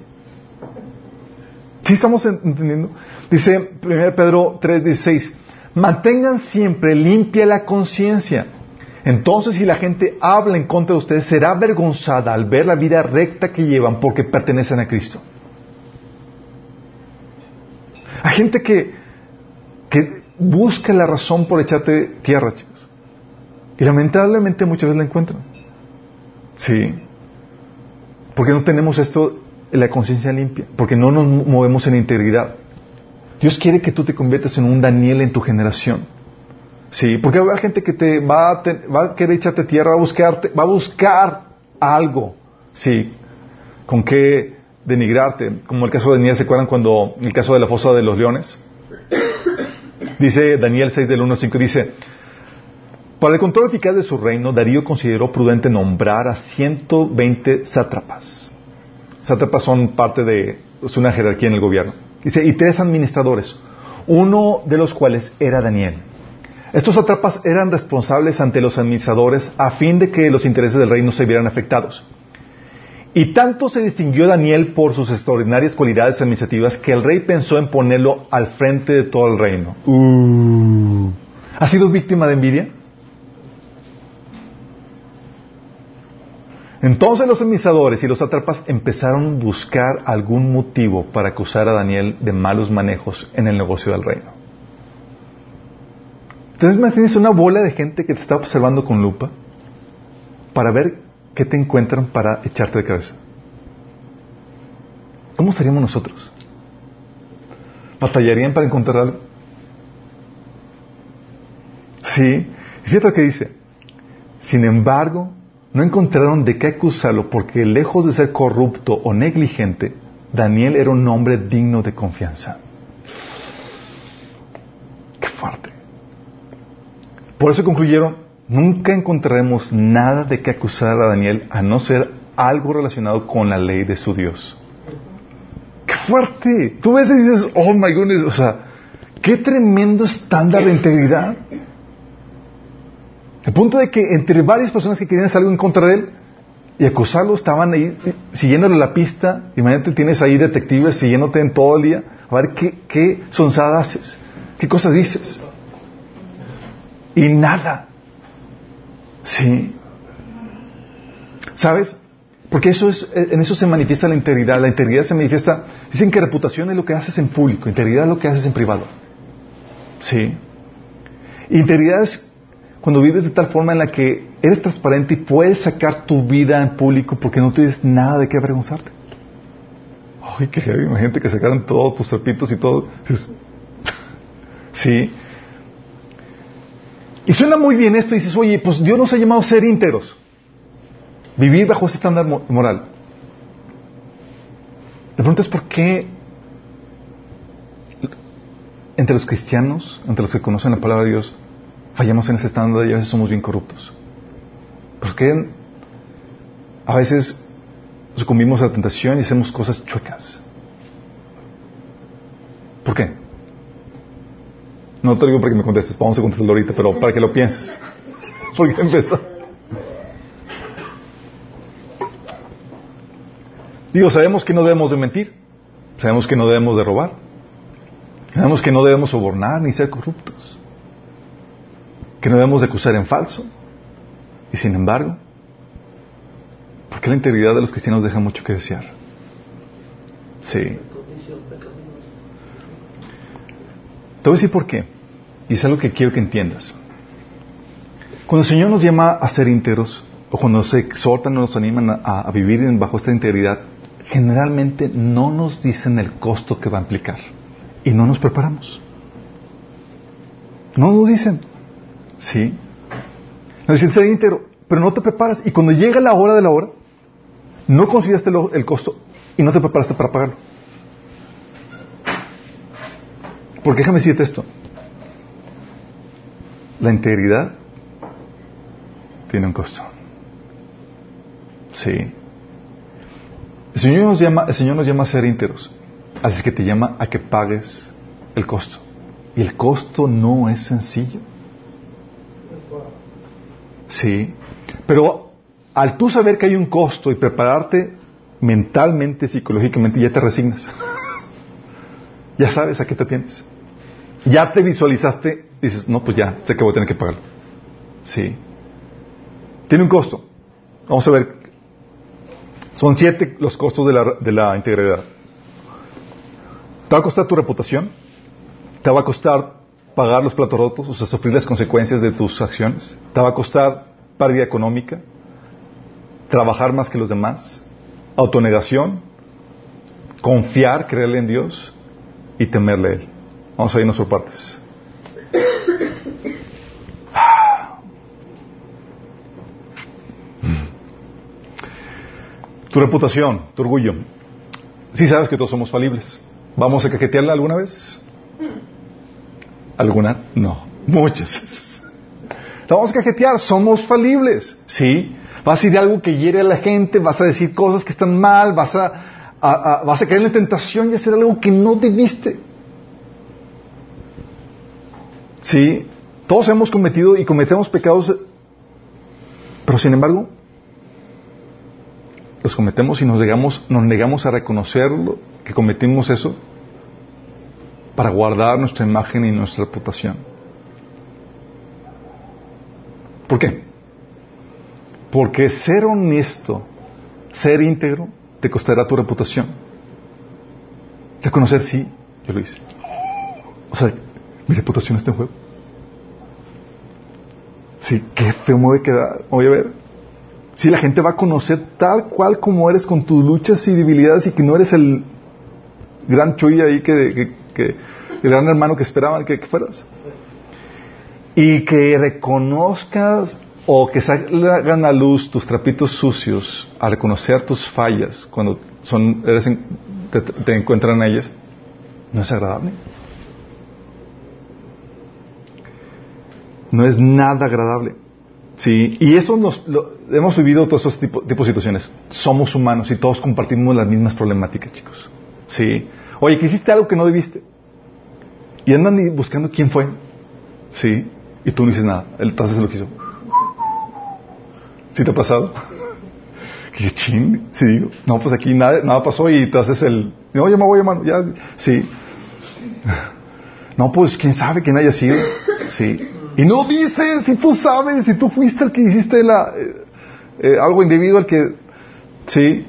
¿Sí estamos entendiendo? Dice primero Pedro tres dieciséis, mantengan siempre limpia la conciencia. Entonces, si la gente habla en contra de ustedes, será avergonzada al ver la vida recta que llevan porque pertenecen a Cristo. Hay gente que, que busca la razón por echarte tierra, chicos. Y lamentablemente muchas veces la encuentran. Sí. Porque no tenemos esto, la conciencia limpia, porque no nos movemos en integridad. Dios quiere que tú te conviertas en un Daniel en tu generación. Sí, porque habrá gente que te va a, te, va a querer echarte tierra, va a buscarte, va a buscar algo, sí, con qué denigrarte, como el caso de Daniel. ¿Se acuerdan cuando el caso de la fosa de los leones? Dice Daniel seis del uno al cinco, dice: para el control eficaz de su reino, Darío consideró prudente nombrar a ciento veinte sátrapas. Sátrapas son parte de es una jerarquía en el gobierno. Dice, y tres administradores, uno de los cuales era Daniel. Estos sátrapas eran responsables ante los administradores a fin de que los intereses del reino se vieran afectados. Y tanto se distinguió Daniel por sus extraordinarias cualidades administrativas que el rey pensó en ponerlo al frente de todo el reino. Uh. ¿Has sido víctima de envidia? Entonces los administradores y los sátrapas empezaron a buscar algún motivo para acusar a Daniel de malos manejos en el negocio del reino. Entonces imagínense una bola de gente que te está observando con lupa para ver qué te encuentran para echarte de cabeza. ¿Cómo estaríamos nosotros? ¿Batallarían para encontrar algo? Sí. Fíjate lo que dice. Sin embargo, no encontraron de qué acusarlo, porque lejos de ser corrupto o negligente, Daniel era un hombre digno de confianza. ¡Qué fuerte! Por eso concluyeron, nunca encontraremos nada de qué acusar a Daniel, a no ser algo relacionado con la ley de su Dios. ¡Qué fuerte! Tú ves y dices, oh my goodness, o sea, qué tremendo estándar de integridad. El punto de que entre varias personas que querían hacer algo en contra de él y acusarlo, estaban ahí siguiéndole la pista. Imagínate, tienes ahí detectives siguiéndote en todo el día, a ver qué, qué sonzada haces, qué cosas dices. Y nada. ¿Sí? ¿Sabes? Porque eso es, en eso se manifiesta la integridad. La integridad se manifiesta. Dicen que reputación es lo que haces en público, integridad es lo que haces en privado. ¿Sí? Integridad es cuando vives de tal forma en la que eres transparente y puedes sacar tu vida en público porque no tienes nada de qué avergonzarte. Ay, qué heavy, imagínate que sacaran todos tus trapitos y todo. Sí. Y suena muy bien esto y dices, oye, pues Dios nos ha llamado a ser íntegros, vivir bajo ese estándar moral. La pregunta es por qué entre los cristianos, entre los que conocen la palabra de Dios, fallamos en ese estándar y a veces somos bien corruptos. ¿Por qué a veces sucumbimos a la tentación y hacemos cosas chuecas? ¿Por qué? No te lo digo para que me contestes, vamos a contestarlo ahorita, pero para que lo pienses. ¿Por qué empezó? Digo, sabemos que no debemos de mentir, sabemos que no debemos de robar, sabemos que no debemos sobornar ni ser corruptos, que no debemos de acusar en falso. Y sin embargo, ¿por qué la integridad de los cristianos deja mucho que desear? Sí. Te voy a decir por qué, y es algo que quiero que entiendas. Cuando el Señor nos llama a ser íntegros, o cuando nos exhortan o nos animan a, a vivir bajo esta integridad, generalmente no nos dicen el costo que va a implicar, y no nos preparamos. No nos dicen, ¿sí? Nos dicen ser íntegro, pero no te preparas, y cuando llega la hora de la hora, no consideraste el, el costo, y no te preparaste para pagarlo. Porque déjame decirte esto. La integridad tiene un costo. Sí. El Señor nos llama, el Señor nos llama a ser íntegros. Así que te llama a que pagues el costo. Y el costo no es sencillo. Sí. Pero al tú saber que hay un costo y prepararte mentalmente, psicológicamente, ya te resignas. Ya sabes a qué te tienes. Ya te visualizaste, dices, no, pues ya, sé que voy a tener que pagarlo. Sí. Tiene un costo. Vamos a ver. Son siete los costos de la, de la integridad. Te va a costar tu reputación. Te va a costar pagar los platos rotos, o sea, sufrir las consecuencias de tus acciones. Te va a costar pérdida económica. Trabajar más que los demás. Autonegación. Confiar, creerle en Dios. Y temerle a Él. Vamos a irnos por partes. Tu reputación, tu orgullo. Sí sabes que todos somos falibles. ¿Vamos a cajetearla alguna vez? ¿Alguna? No. Muchas veces. La vamos a cajetear. Somos falibles. Sí. Vas a ir de algo que hiere a la gente. Vas a decir cosas que están mal. Vas a... A, a, vas a caer en la tentación y hacer algo que no debiste. Sí, todos hemos cometido y cometemos pecados, pero sin embargo los cometemos y nos negamos, nos negamos a reconocerlo, que cometimos eso para guardar nuestra imagen y nuestra reputación. ¿Por qué? Porque ser honesto, ser íntegro, te costará tu reputación. Reconocer, sí, yo lo hice. O sea, mi reputación está en juego. Sí, qué feo me voy a quedar. Voy a ver. Sí, la gente va a conocer tal cual como eres, con tus luchas y debilidades, y que no eres el gran Chuy ahí, que, que, que el gran hermano que esperaban que, que fueras. Y que reconozcas o que salgan a luz tus trapitos sucios al reconocer tus fallas cuando son, eres, te, te encuentran ellas, no es agradable. No es nada agradable. Sí, y eso nos, lo, hemos vivido todos esos tipos tipo de situaciones. Somos humanos y todos compartimos las mismas problemáticas, chicos. Sí. Oye, que hiciste algo que no debiste. Y andan buscando quién fue. Sí. Y tú no dices nada. Él te hace lo que hizo. ¿Sí te ha pasado? Qué ching. Sí, digo. No, pues aquí nada, nada pasó y te haces el... No, yo me voy, hermano. Ya. Sí. No, pues quién sabe quién haya sido. Sí. Y no dices, si tú sabes, si tú fuiste el que hiciste la, eh, eh, algo individual que... Sí.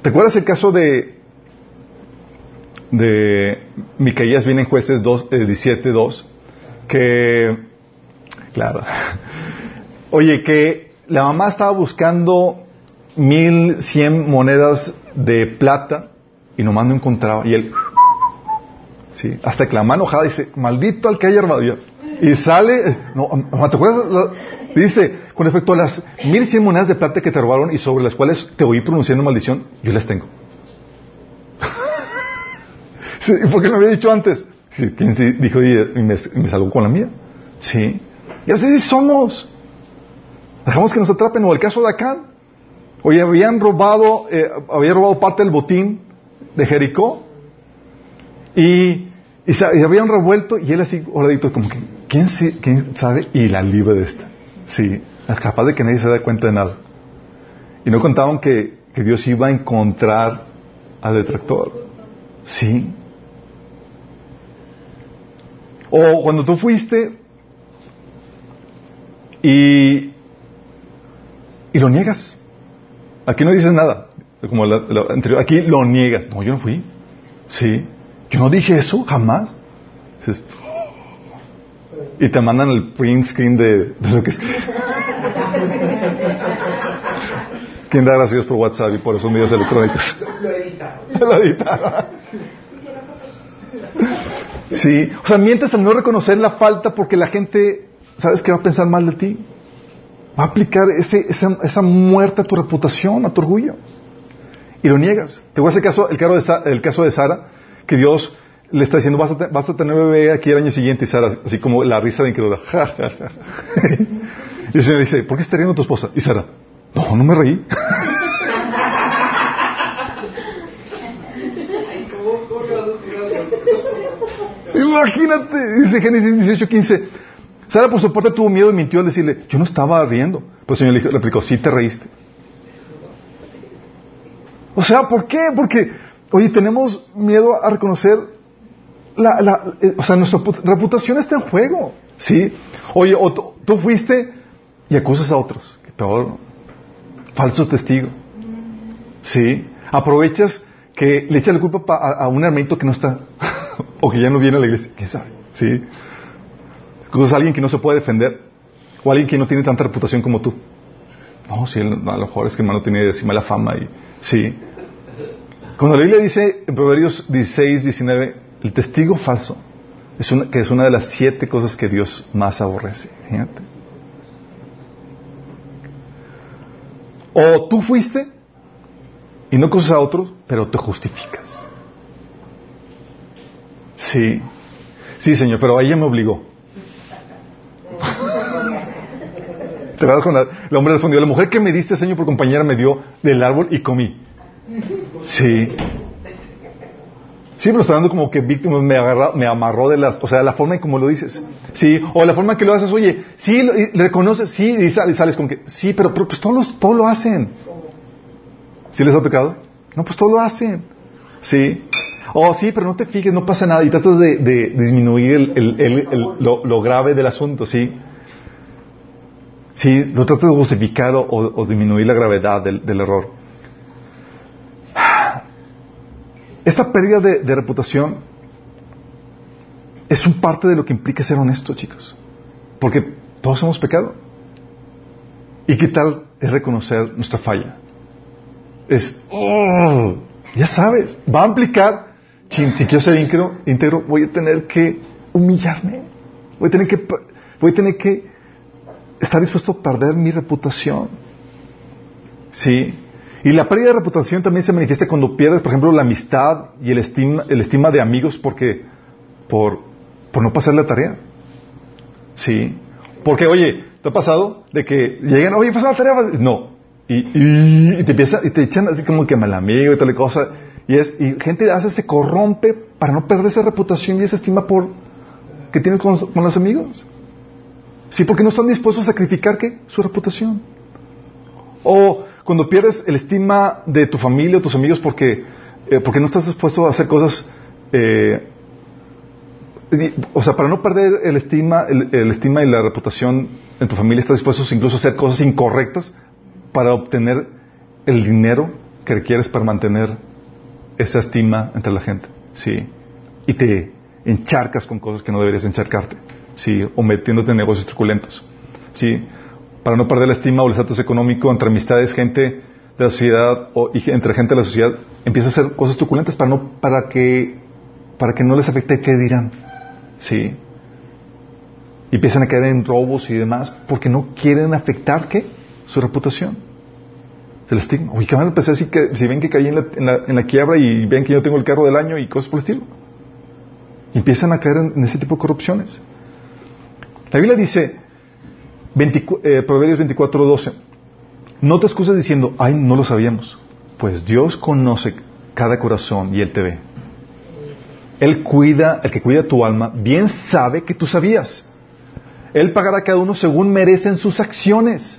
¿Te acuerdas el caso de de Micaías? Viene en Jueces diecisiete dos, que... Claro. Oye, que la mamá estaba buscando mil cien monedas de plata y nomás no encontraba. Y él... Sí, hasta que la mano enojada dice, maldito al que haya armadillo. Y sale, no, ¿te acuerdas? La, dice, con respecto a las mil cien monedas de plata que te robaron y sobre las cuales te oí pronunciando maldición, yo las tengo. Sí, ¿por qué me había dicho antes? Sí, ¿quién sí dijo? Y me, me salgo con la mía. Sí. Y así somos. Dejamos que nos atrapen. O el caso de Acán. Oye, habían robado, eh, había robado parte del botín de Jericó. Y, y, se, y habían revuelto, y él así, oradito, como que, ¿quién, si, ¿quién sabe? Y la libre de esta. Sí, capaz de que nadie se da cuenta de nada. Y no contaban que, que Dios iba a encontrar al detractor. Sí. O cuando tú fuiste y, y lo niegas. Aquí no dices nada, como la, la anterior. Aquí lo niegas. No, yo no fui. Sí. Yo no dije eso, jamás. Y te mandan el print screen de, de lo que es. ¿Quién da gracias por WhatsApp y por esos medios electrónicos? Lo editaron. Lo editaron. Sí. O sea, mientes al no reconocer la falta porque la gente, ¿sabes qué? Va a pensar mal de ti. Va a aplicar ese, esa, esa muerte a tu reputación, a tu orgullo. Y lo niegas. Te voy a hacer caso, el caso de, Sa, el caso de Sara. Que Dios le está diciendo, vas a, te, vas a tener bebé aquí el año siguiente, y Sara, así como la risa de incredulidad, ja, ja, ja. Y el Señor dice, ¿por qué está riendo tu esposa? Y Sara, no, no me reí. Imagínate, dice Génesis dieciocho quince, Sara por su parte tuvo miedo y mintió al decirle, yo no estaba riendo. Pero el Señor le, le replicó, sí te reíste. O sea, ¿por qué? Porque... Oye, tenemos miedo a reconocer la, la, eh, o sea, nuestra reputación está en juego, ¿sí? Oye, o t- tú fuiste y acusas a otros, que peor, falso testigo, ¿sí? Aprovechas que le echas la culpa pa- a, a un hermanito que no está, o que ya no viene a la iglesia, quién sabe, ¿sí? Acusas a alguien que no se puede defender, o a alguien que no tiene tanta reputación como tú. No, sí, a lo mejor es que hermano tiene así mala fama y, sí. Cuando la Biblia dice en Proverbios dieciséis, diecinueve, el testigo falso, es una, que es una de las siete cosas que Dios más aborrece. Fíjate. O tú fuiste y no acusas a otros, pero te justificas. Sí, sí, Señor, pero ella me obligó. ¿Te acuerdas cuando el hombre respondió? La mujer que me diste, Señor, por compañera me dio del árbol y comí. Sí. Sí, pero está dando como que víctima, me agarra, me amarró de las... O sea, la forma en como lo dices. Sí, o la forma en que lo haces, oye, sí, lo, y, le reconoces, sí, y sales, sales como que... Sí, pero, pero pues todos, los, todos lo hacen. ¿Sí les ha tocado? No, pues todos lo hacen. Sí. O sí, pero no te fijes, no pasa nada. Y tratas de, de disminuir el, el, el, el, el, lo, lo grave del asunto, ¿sí? Sí, lo tratas de justificar o, o, o disminuir la gravedad del, del error. Esta pérdida de, de reputación es un parte de lo que implica ser honesto, chicos. Porque todos hemos pecado. ¿Y qué tal es reconocer nuestra falla? Es, oh, ya sabes, va a implicar, si quiero ser íntegro, voy a tener que humillarme. Voy a tener que voy a tener que estar dispuesto a perder mi reputación. ¿Sí? Y la pérdida de reputación también se manifiesta cuando pierdes, por ejemplo, la amistad y el estima, el estima de amigos porque por, por no pasar la tarea. ¿Sí? Porque, oye, ¿te ha pasado de que llegan, oye, pasa la tarea? No. Y, y, y te empieza, y te echan así como que mal amigo y tal y cosa. Y es, y gente hace, se corrompe para no perder esa reputación y esa estima por que tienen con, con los amigos. Sí, porque no están dispuestos a sacrificar, ¿qué? Su reputación. O cuando pierdes el estima de tu familia o tus amigos porque, eh, porque no estás dispuesto a hacer cosas, eh, y, o sea, para no perder el estima, el, el estima y la reputación en tu familia, estás dispuesto incluso a hacer cosas incorrectas para obtener el dinero que requieres para mantener esa estima entre la gente, ¿sí? Y te encharcas con cosas que no deberías encharcarte, ¿sí? O metiéndote en negocios truculentos, ¿sí? Para no perder la estima o el estatus económico entre amistades, gente de la sociedad o y, entre gente de la sociedad, empiezas a hacer cosas truculentas para no para que para que no les afecte qué dirán, ¿sí? Y empiezan a caer en robos y demás porque no quieren afectar, ¿qué? Su reputación, el estigma. Oye, ¿qué van a pensar si, que, si ven que caí en la, en, la, en la quiebra y ven que yo tengo el carro del año y cosas por el estilo? Y empiezan a caer en, en ese tipo de corrupciones. La Biblia dice, veinte, eh, Proverbios veinticuatro doce, no te excuses diciendo, ay, no lo sabíamos, pues Dios conoce cada corazón y Él te ve. Él cuida, el que cuida tu alma, bien sabe que tú sabías. Él pagará a cada uno según merecen sus acciones.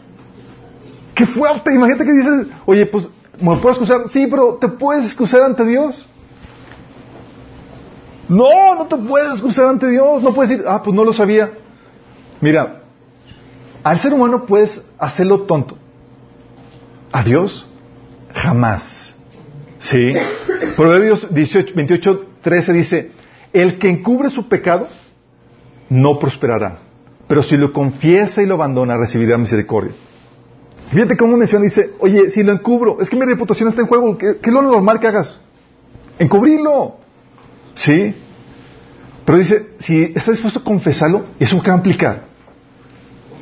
¡Qué fuerte! Imagínate que dices, oye, pues, ¿me puedo excusar? Sí, pero ¿te puedes excusar ante Dios? No, no te puedes excusar ante Dios. No puedes decir, ah, pues no lo sabía. Mira, al ser humano puedes hacerlo tonto. A Dios, jamás. ¿Sí? Proverbios veintiocho trece dice, el que encubre su pecado no prosperará, pero si lo confiesa y lo abandona, recibirá misericordia. Fíjate cómo menciona, dice, oye, si lo encubro, es que mi reputación está en juego, ¿qué es lo normal que hagas? Encubrirlo. ¿Sí? Pero dice, si estás dispuesto a confesarlo, ¿eso qué va a implicar?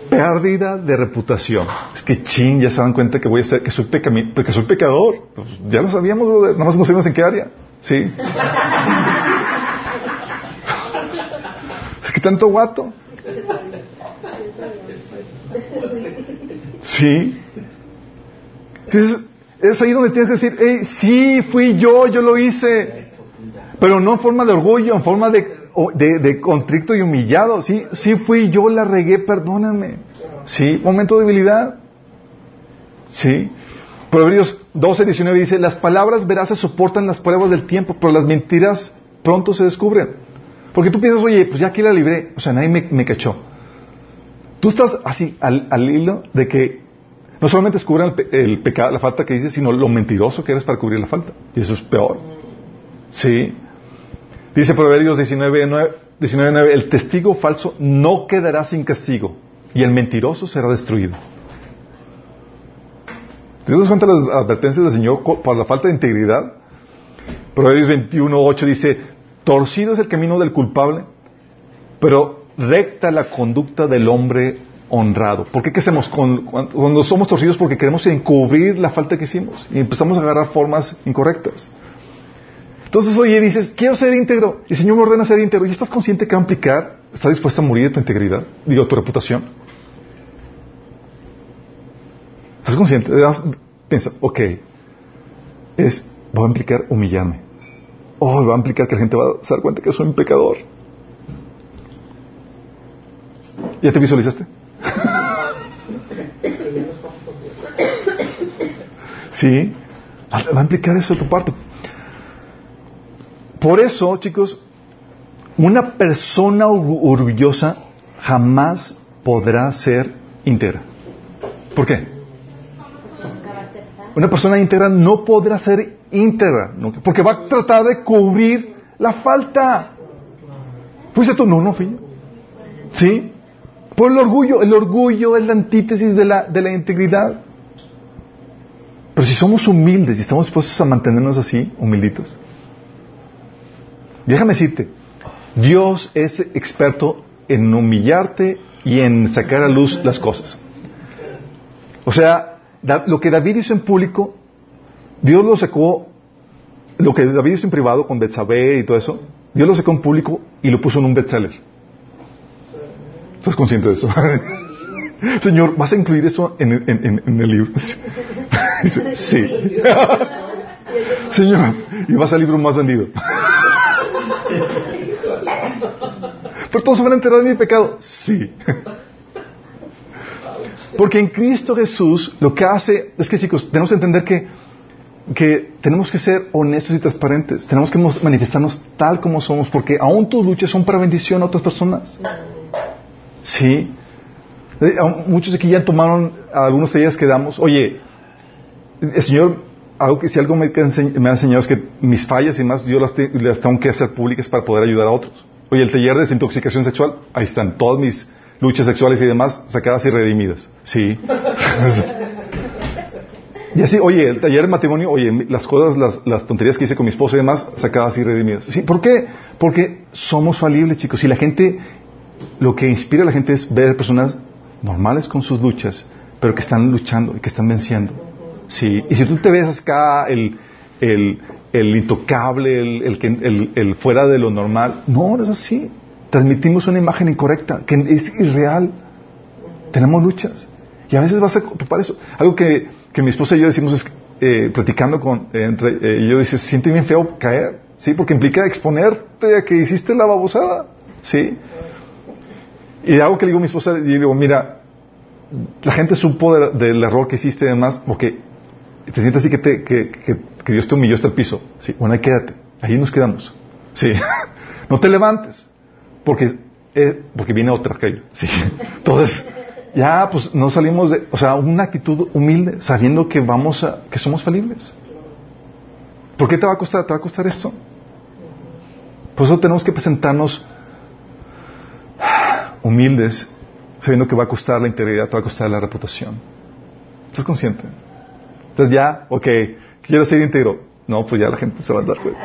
Pérdida de reputación. Es que ching, ya se dan cuenta que voy a ser, que soy, pecami- que soy pecador. Pues ya lo sabíamos, brother, nada más no sabíamos en qué área. ¿Sí? Es que tanto guato. Sí. Entonces, es ahí donde tienes que decir, hey, sí, fui yo, yo lo hice. Pero no en forma de orgullo, en forma de, de, de contrito y humillado. Sí, sí fui yo, la regué, perdóname. Sí, momento de debilidad. Sí. Proverbios doce diecinueve dice, las palabras veraces soportan las pruebas del tiempo, pero las mentiras pronto se descubren. Porque tú piensas, oye, pues ya aquí la libré. O sea, nadie me, me cachó. Tú estás así al, al hilo de que no solamente descubren el, pe- el pecado, la falta que dices, sino lo mentiroso que eres para cubrir la falta. Y eso es peor. Sí. Dice Proverbios diecinueve nueve, el testigo falso no quedará sin castigo y el mentiroso será destruido. ¿Te das cuenta de las advertencias del Señor por la falta de integridad? Proverbios veintiuno ocho dice, torcido es el camino del culpable, pero recta la conducta del hombre honrado. ¿Por qué qué hacemos con, cuando somos torcidos? Porque queremos encubrir la falta que hicimos y empezamos a agarrar formas incorrectas. Entonces, oye, dices, quiero ser íntegro, y el Señor me ordena ser íntegro, ¿y estás consciente que va a implicar? ¿Estás dispuesta a morir de tu integridad? Digo, tu reputación. ¿Estás consciente? Piensa, ok, es, va a implicar humillarme. Oh, va a implicar que la gente va a dar cuenta que soy un pecador. ¿Ya te visualizaste? Sí. Va a implicar eso de tu parte. Por eso, chicos, una persona orgullosa jamás podrá ser íntegra. ¿Por qué? Una persona íntegra no podrá ser íntegra, ¿no? Porque va a tratar de cubrir la falta. ¿Fuiste tú? No, no fui yo. ¿Sí? Por el orgullo. El orgullo es la antítesis de la, de la integridad. Pero si somos humildes y estamos dispuestos a mantenernos así, humilditos, déjame decirte, Dios es experto en humillarte y en sacar a luz las cosas. O sea, da, lo que David hizo en público, Dios lo sacó. Lo que David hizo en privado con Betsabé y todo eso, Dios lo sacó en público y lo puso en un bestseller. ¿Estás consciente de eso? Señor, ¿vas a incluir eso en, en, en, en el libro? Dice, sí. Señor, y vas al libro más vendido. Pero todos se van a enterar de mi pecado. Sí. Porque en Cristo Jesús lo que hace es que, chicos, tenemos que entender que, que tenemos que ser honestos y transparentes. Tenemos que manifestarnos tal como somos, porque aún tus luchas son para bendición a otras personas. Sí. Muchos aquí ya tomaron, algunos de ellas quedamos, oye, el Señor... Algo que, si algo me, me ha enseñado es que mis fallas y más yo las, te, las tengo que hacer públicas para poder ayudar a otros. Oye, el taller de desintoxicación sexual, ahí están todas mis luchas sexuales y demás sacadas y redimidas. Sí. Y así, oye, el taller de matrimonio, oye, las cosas, las, las tonterías que hice con mi esposa y demás sacadas y redimidas. Sí, ¿por qué? Porque somos falibles, chicos. Y la gente, lo que inspira a la gente es ver personas normales con sus luchas, pero que están luchando y que están venciendo. Sí, y si tú te ves acá el, el, el intocable, el, el, el, el fuera de lo normal, no, no es así. Transmitimos una imagen incorrecta, que es irreal. Tenemos luchas. Y a veces vas a topar eso. Algo que, que mi esposa y yo decimos es, eh, platicando con, eh, entre, eh, yo dice, siente bien feo caer, sí, porque implica exponerte a que hiciste la babosada, sí. Y algo que le digo a mi esposa, y digo, mira, la gente supo de, del error que hiciste y demás, porque te sientes así que, te, que, que, que Dios te humilló hasta el piso. Sí, bueno, ahí quédate. Ahí nos quedamos. Sí. No te levantes. Porque, eh, porque viene otra caída. Sí. Entonces, ya, pues, no salimos de... O sea, una actitud humilde, sabiendo que vamos a... Que somos falibles. ¿Por qué te va a costar? Te va a costar esto. Por eso tenemos que presentarnos humildes, sabiendo que va a costar la integridad, te va a costar la reputación. ¿Estás consciente? Entonces ya, ok, quiero ser íntegro. No, pues ya la gente se va a dar cuenta.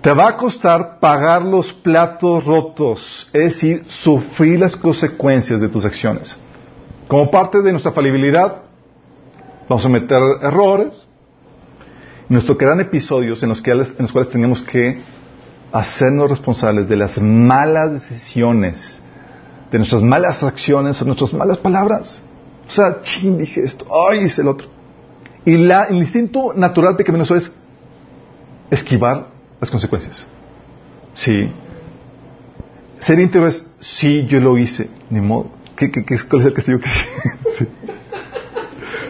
Te va a costar pagar los platos rotos, es decir, sufrir las consecuencias de tus acciones. Como parte de nuestra falibilidad, vamos a meter errores. Nos tocarán episodios en los, que, en los cuales tenemos que hacernos responsables de las malas decisiones, de nuestras malas acciones, de nuestras malas palabras. O sea, ching, dije esto, ay, hice el otro. Y la, el instinto natural pecaminoso es esquivar las consecuencias. Sí. Ser íntegro es, sí, yo lo hice, ni modo. ¿Qué, qué, qué, ¿Cuál es el castigo que sí? Sí.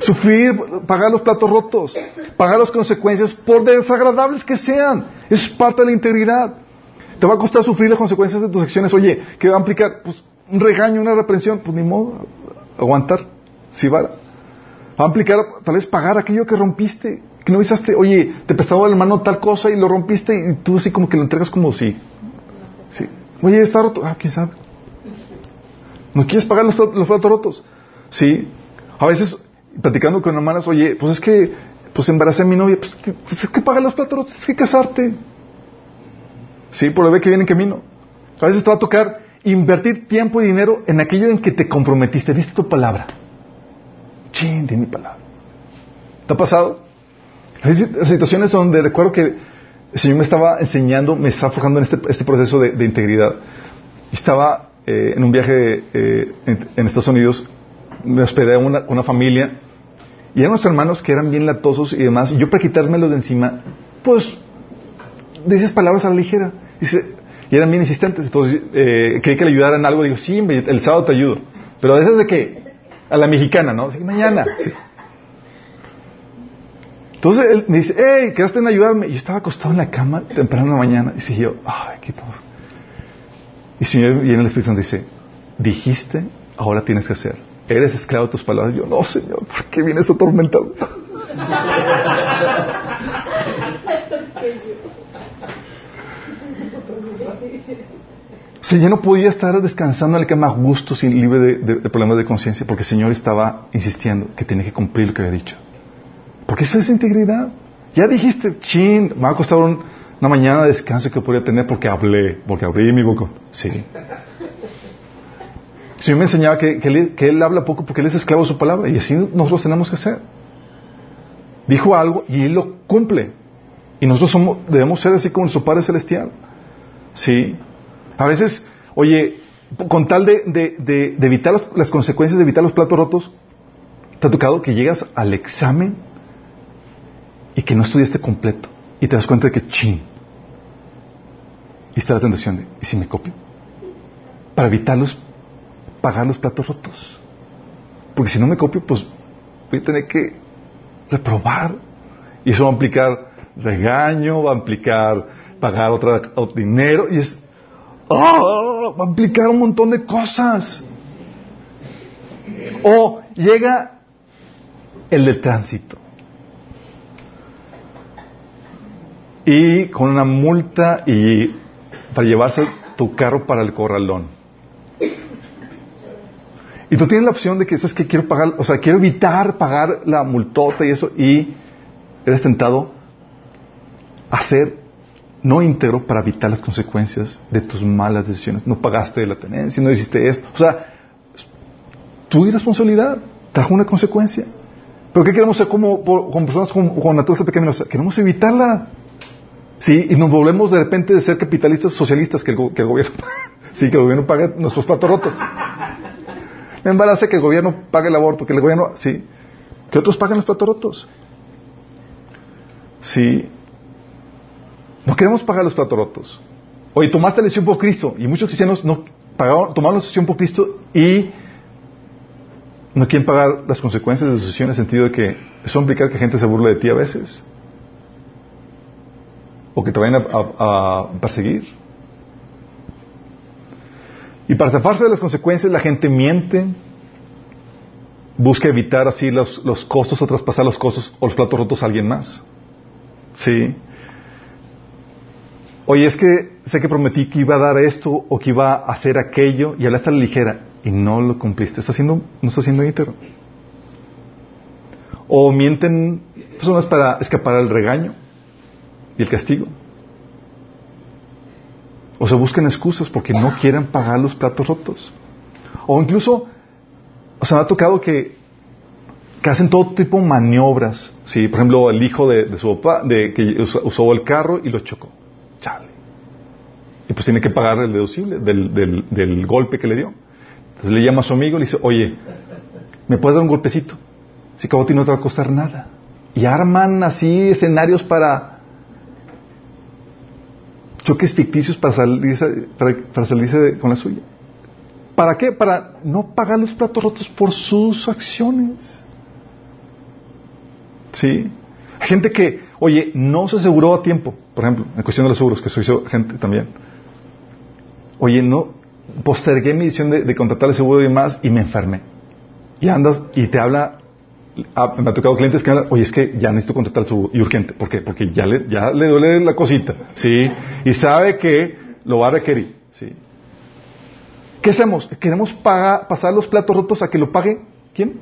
Sufrir, pagar los platos rotos, pagar las consecuencias, por desagradables que sean. Eso es parte de la integridad. Te va a costar sufrir las consecuencias de tus acciones. Oye, ¿qué va a implicar? Pues un regaño, una reprensión, pues ni modo, aguantar. Sí, va, va a implicar tal vez pagar aquello que rompiste, que no avisaste. Oye, te prestaba el hermano tal cosa y lo rompiste y tú así como que lo entregas como sí. Sí. Oye, está roto. Ah, quién sabe. No quieres pagar los, los platos rotos. Sí. A veces, platicando con hermanas, oye, pues es que, pues embaracé a mi novia, pues, que, pues es que pagar los platos rotos, es que casarte. Sí, por la vez que viene en camino. A veces te va a tocar invertir tiempo y dinero en aquello en que te comprometiste. Diste tu palabra. Chin, di mi palabra. ¿Te ha pasado? Hay situaciones donde recuerdo que el Señor me estaba enseñando, me estaba forjando en este, este proceso de, de integridad. Estaba eh, en un viaje eh, en, en Estados Unidos, me hospedé a una, una familia y eran unos hermanos que eran bien latosos y demás. Y yo, para quitármelos de encima, pues... de esas palabras a la ligera. Y, se, y eran bien insistentes. Entonces, eh, creí que le ayudaran algo. Digo, sí, el sábado te ayudo. Pero a veces de qué, a la mexicana, ¿no? Sí, mañana. Sí. Entonces, él me dice, hey, quedaste en ayudarme. Y yo estaba acostado en la cama temprano en la mañana. Y yo, ay, qué pobre. Y el Señor viene al Espíritu Santo y dice, dijiste, ahora tienes que hacer. Eres esclavo de tus palabras. Y yo, no, Señor, ¿por qué vienes atormentado? O sea, ya no podía estar descansando en la cama a gusto, sin libre de, de, de problemas de conciencia, porque el Señor estaba insistiendo que tenía que cumplir lo que había dicho. Porque esa es integridad. Ya dijiste, chin, me va a costar un, una mañana de descanso que podría tener porque hablé, porque abrí mi boca. Sí. El Señor me enseñaba que, que, él, que Él habla poco porque Él es esclavo de su palabra, y así nosotros tenemos que hacer. Dijo algo y Él lo cumple. Y nosotros somos, debemos ser así como su Padre Celestial. Sí. A veces, oye, con tal de, de, de, de evitar las, las consecuencias, de evitar los platos rotos, te ha tocado que llegas al examen y que no estudiaste completo. Y te das cuenta de que chin. Y está la tentación de, ¿y si me copio? Para evitarlos, pagar los platos rotos. Porque si no me copio, pues voy a tener que reprobar. Y eso va a implicar regaño, va a implicar pagar otra, otro dinero, y es... ¡Oh! Va a implicar un montón de cosas. O llega el de tránsito. Y con una multa y para llevarse tu carro para el corralón. Y tú tienes la opción de que sabes que quiero pagar, o sea, quiero evitar pagar la multota y eso, y eres tentado a ser no íntegro para evitar las consecuencias de tus malas decisiones. No pagaste la tenencia, no hiciste esto. O sea, tu irresponsabilidad trajo una consecuencia. ¿Pero qué queremos hacer como, por, como personas con, con naturaleza pecaminosa? Queremos evitarla. Sí, y nos volvemos de repente de ser capitalistas socialistas, que el, que el gobierno sí, que el gobierno pague nuestros platos rotos. Me embarace que el gobierno pague el aborto, que el gobierno, sí, que otros paguen los platos rotos. Sí. No queremos pagar los platos rotos. Oye, tomaste la decisión por Cristo, y muchos cristianos no pagaron, tomaron la decisión por Cristo y no quieren pagar las consecuencias de su decisión, en el sentido de que eso implica que gente se burle de ti a veces, o que te vayan a, a, a perseguir. Y para zafarse de las consecuencias, la gente miente, busca evitar así los, los costos, o traspasar los costos o los platos rotos a alguien más. Sí. Oye, es que sé que prometí que iba a dar esto o que iba a hacer aquello, y hablaste a la ligera y no lo cumpliste. Estás siendo, no estás siendo íntegro. O mienten personas para escapar al regaño y el castigo. O se buscan excusas porque no quieren pagar los platos rotos. O incluso, o sea, me ha tocado que, que hacen todo tipo de maniobras. Sí, por ejemplo, el hijo de, de su papá, de, que usó el carro y lo chocó. Chale. Y pues tiene que pagar el deducible del, del, del golpe que le dio. Entonces le llama a su amigo y le dice, oye, ¿me puedes dar un golpecito? Si cabo a ti no te va a costar nada. Y arman así escenarios para... choques ficticios para salirse, para, para salirse con la suya. ¿Para qué? Para no pagar los platos rotos por sus acciones. ¿Sí? Hay gente que, oye, no se aseguró a tiempo. Por ejemplo, en cuestión de los seguros, que soy gente también. Oye, no postergué mi decisión de, de contratar el seguro y demás, y me enfermé. Y andas y te habla... Ah, me ha tocado clientes que me hablan, oye, es que ya necesito contratar el seguro, y urgente. ¿Por qué? Porque ya le, ya le duele la cosita, ¿sí? Y sabe que lo va a requerir, ¿sí? ¿Qué hacemos? ¿Queremos pagar, pasar los platos rotos a que lo pague? ¿Quién?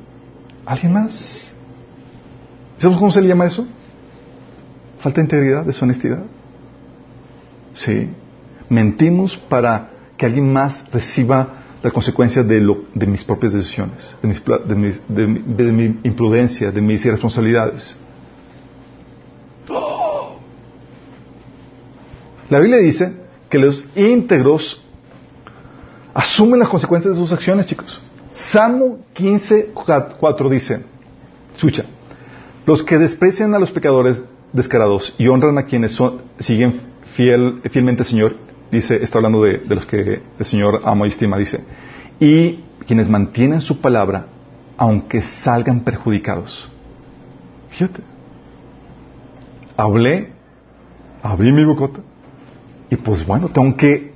¿Alguien más? ¿Sabes cómo se le llama eso? Falta de integridad, deshonestidad. Sí. Mentimos para que alguien más reciba la consecuencia de, lo, de mis propias decisiones, de, mis, de, mis, de, mi, de mi imprudencia, de mis irresponsabilidades. ¡Oh! La Biblia dice que los íntegros asumen las consecuencias de sus acciones, chicos. Salmo quince cuatro dice, escucha, los que desprecian a los pecadores descarados y honran a quienes son, siguen fiel, fielmente al Señor, dice, está hablando de, de los que el Señor ama y estima, dice, y quienes mantienen su palabra aunque salgan perjudicados. Fíjate, hablé, abrí mi bocota, y pues bueno, tengo que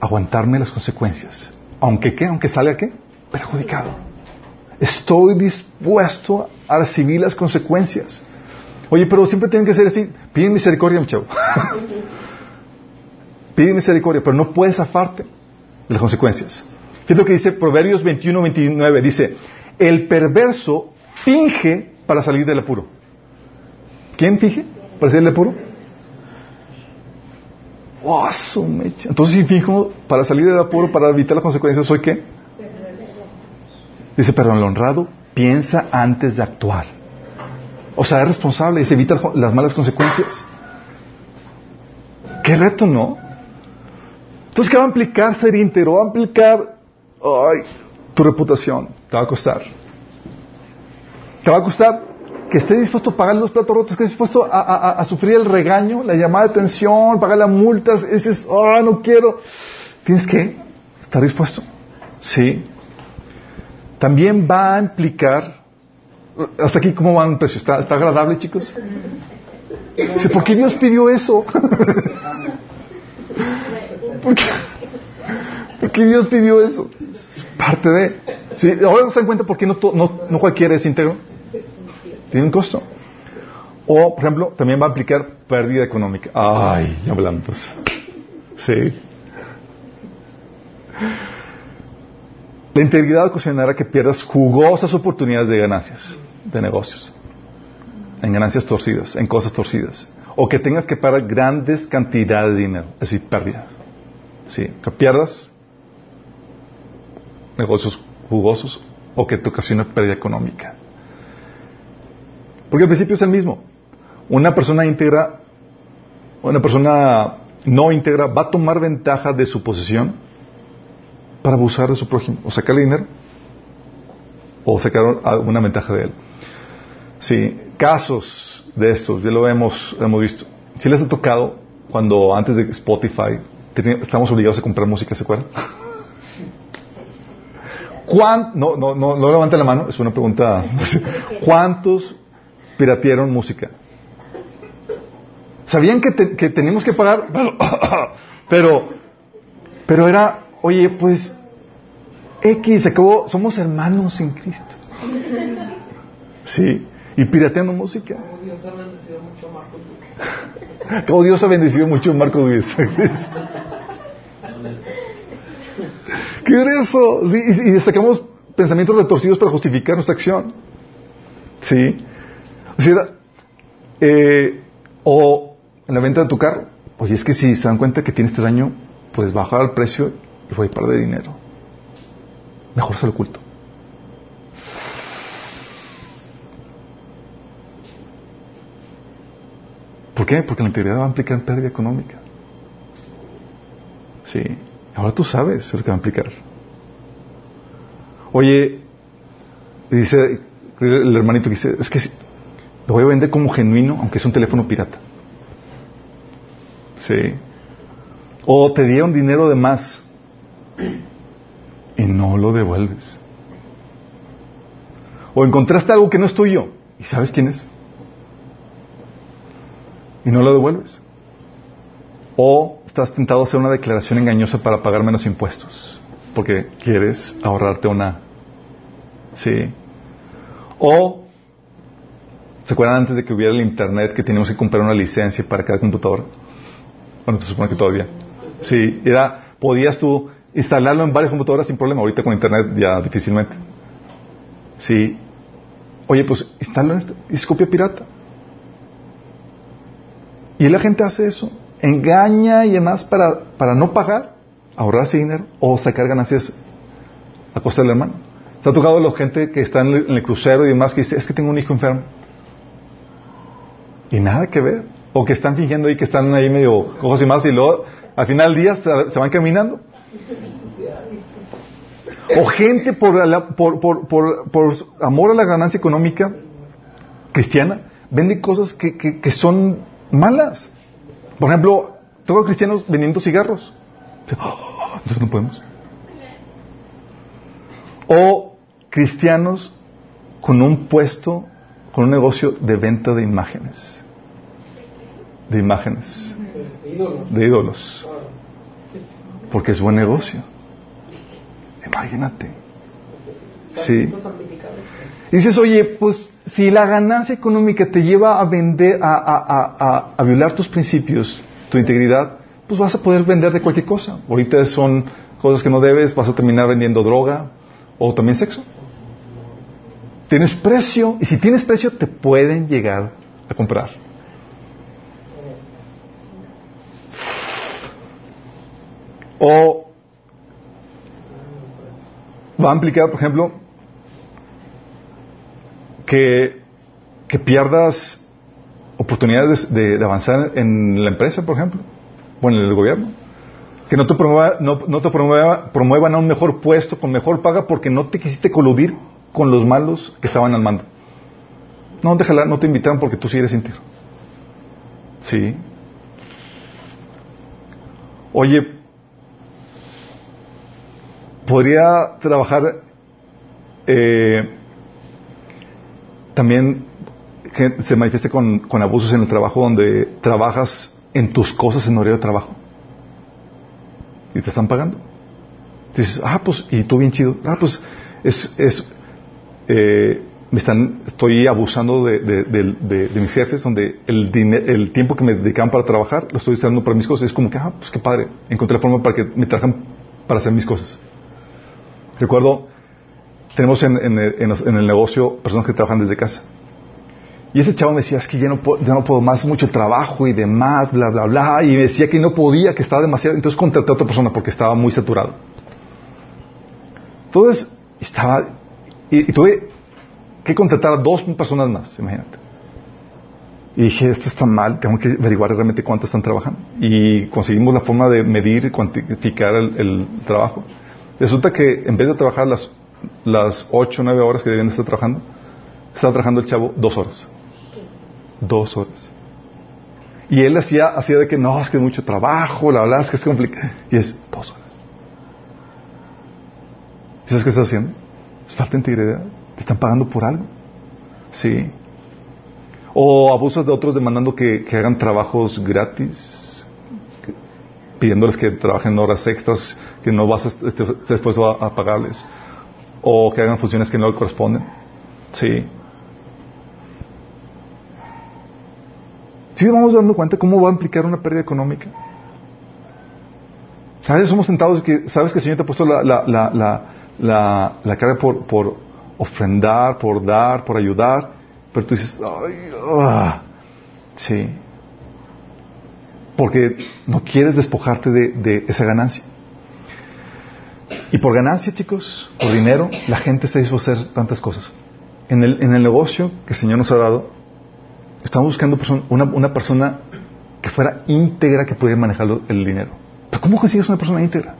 aguantarme las consecuencias, aunque qué, aunque salga qué, perjudicado. Estoy dispuesto a recibir las consecuencias. Oye, pero siempre tienen que ser así. Piden misericordia, mi chavo. Pide misericordia, pero no puedes zafarte de las consecuencias. Fíjate lo que dice Proverbios veintiuno veintinueve. Dice, el perverso finge para salir del apuro. ¿Quién finge para salir del apuro? ¡Oh, su mecha! Entonces, si fijo, para salir del apuro, para evitar las consecuencias, ¿soy qué? Dice, pero en lo honrado, piensa antes de actuar. O sea, es responsable y se evita las malas consecuencias. ¡Qué reto, no! Entonces, ¿qué va a implicar ser íntegro? Va a implicar... ¡Ay! Tu reputación. Te va a costar. Te va a costar que estés dispuesto a pagar los platos rotos, que estés dispuesto a, a, a sufrir el regaño, la llamada de atención, pagar las multas. Y dices, ¡oh, no quiero! Tienes que estar dispuesto. Sí. También va a implicar... ¿Hasta aquí cómo van los precios? ¿Está, está agradable, chicos? Dice, ¿por qué Dios pidió eso? ¿Por qué? ¿Por qué Dios pidió eso? Es parte de... ¿Sí? Ahora se dan cuenta por qué no, to, no, no cualquiera es íntegro. Tiene un costo. O, por ejemplo, también va a aplicar pérdida económica. ¡Ay! Ya hablamos. Sí. La integridad ocasionará que pierdas jugosas oportunidades de ganancias, de negocios, en ganancias torcidas, en cosas torcidas. O que tengas que pagar grandes cantidades de dinero. Es decir, pérdidas. Sí. Que pierdas negocios jugosos o que te ocasiona pérdida económica. Porque el principio es el mismo. Una persona íntegra, una persona no íntegra va a tomar ventaja de su posición para abusar de su prójimo, o sacarle dinero o sacar alguna ventaja de él. Sí, casos de estos ya lo hemos, lo hemos visto. Si les ha tocado cuando antes de Spotify estábamos obligados a comprar música, ¿se acuerdan? ¿Cuán, no, no, no, no levanten la mano, es una pregunta. ¿Cuántos piratearon música? Sabían que, te, que teníamos que pagar, pero, pero era, oye, pues, X, se acabó, somos hermanos en Cristo. Sí, y pirateando música. Como Dios ha bendecido mucho a Marcos Luis. Como Dios ha bendecido mucho a Marcos Luis. ¿Qué era eso? Sí, y, y destacamos pensamientos retorcidos para justificar nuestra acción. ¿Sí? O sea, eh, o en la venta de tu carro. Oye, es que si se dan cuenta que tiene este daño, pues bajar el precio y voy a perder dinero. Mejor se lo oculto. ¿Por qué? Porque la integridad va a implicar pérdida económica. Sí. Ahora tú sabes lo que va a implicar. Oye, dice el hermanito que dice, es que si, lo voy a vender como genuino, aunque es un teléfono pirata. Sí. O te dieron dinero de más y no lo devuelves. O encontraste algo que no es tuyo y sabes quién es y no lo devuelves. O estás tentado a hacer una declaración engañosa para pagar menos impuestos, porque quieres ahorrarte una. Sí. O, ¿se acuerdan antes de que hubiera el internet que teníamos que comprar una licencia para cada computadora? Bueno, se supone que todavía. Sí, era, podías tú instalarlo en varias computadoras sin problema. Ahorita con internet ya difícilmente. Sí. Oye, pues, instalo en esta, es copia pirata. Y la gente hace eso. Engaña y demás para, para no pagar, ahorrarse dinero o sacar ganancias a costa del hermano. Se ha tocado a la gente que está en el, en el crucero y demás que dice, es que tengo un hijo enfermo y nada que ver, o que están fingiendo ahí que están ahí medio cojos y más, y luego al final del día se, se van caminando. O gente por, la, por, por, por, por amor a la ganancia económica cristiana vende cosas que, que, que son malas. Por ejemplo, tengo cristianos vendiendo cigarros. Oh, entonces no podemos. O cristianos con un puesto, con un negocio de venta de imágenes. De imágenes. De ídolos. Porque es buen negocio. Imagínate. Sí. Y dices, oye, pues... si la ganancia económica te lleva a vender, a, a, a, a, a violar tus principios, tu integridad, pues vas a poder vender de cualquier cosa. Ahorita son cosas que no debes, vas a terminar vendiendo droga o también sexo. Tienes precio, y si tienes precio te pueden llegar a comprar. O va a implicar, por ejemplo, que, que pierdas oportunidades de, de, de avanzar en la empresa, por ejemplo, o en el gobierno. Que no te, promueva, no, no te promueva, promuevan a un mejor puesto, con mejor paga, porque no te quisiste coludir con los malos que estaban al mando. No, déjala, no te invitaron porque tú sí eres íntegro. Sí. Oye, podría trabajar eh, también que se manifieste con, con abusos en el trabajo, donde trabajas en tus cosas en horario de trabajo y te están pagando. Dices, ah, pues, y tú bien chido. Ah, pues, es, es, eh, me están, estoy abusando de, de, de, de, de mis jefes, donde el, diner, el tiempo que me dedican para trabajar lo estoy usando para mis cosas. Es como que, ah, pues, qué padre. Encontré la forma para que me trabajan para hacer mis cosas. Recuerdo, tenemos en, en, en, en el negocio personas que trabajan desde casa. Y ese chavo me decía, es que ya no puedo, ya no puedo más, mucho trabajo y demás, bla, bla, bla. Y me decía que no podía, que estaba demasiado. Entonces contraté a otra persona porque estaba muy saturado. Entonces, estaba... Y, y tuve que contratar a dos personas más, imagínate. Y dije, esto está mal, tengo que averiguar realmente cuántas están trabajando. Y conseguimos la forma de medir y cuantificar el, el trabajo. Resulta que en vez de trabajar las, las ocho o nueve horas que debían estar trabajando, estaba trabajando el chavo dos horas. Dos horas. Y él hacía, hacía de que no, es que es mucho trabajo, la verdad es que es complicado. Y es dos horas. ¿Y sabes qué estás haciendo? Es falta de integridad. Te están pagando por algo. Sí. O abusos de otros demandando que, que hagan trabajos gratis, que, pidiéndoles que trabajen horas extras que no vas a estar dispuesto a, a pagarles. O que hagan funciones que no le corresponden. Sí. Si sí, vamos dando cuenta cómo va a implicar una pérdida económica. ¿Sabes? Somos tentados que, sabes que el Señor te ha puesto la, la, la, la, la, la carga por, por ofrendar, por dar, por ayudar, pero tú dices, ay, ah. Sí. Porque no quieres despojarte de, de esa ganancia. Y por ganancia, chicos, por dinero, la gente está dispuesta a hacer tantas cosas. En el, en el negocio que el Señor nos ha dado, estamos buscando person- una, una persona que fuera íntegra, que pudiera manejar el dinero. Pero ¿cómo consigues una persona íntegra?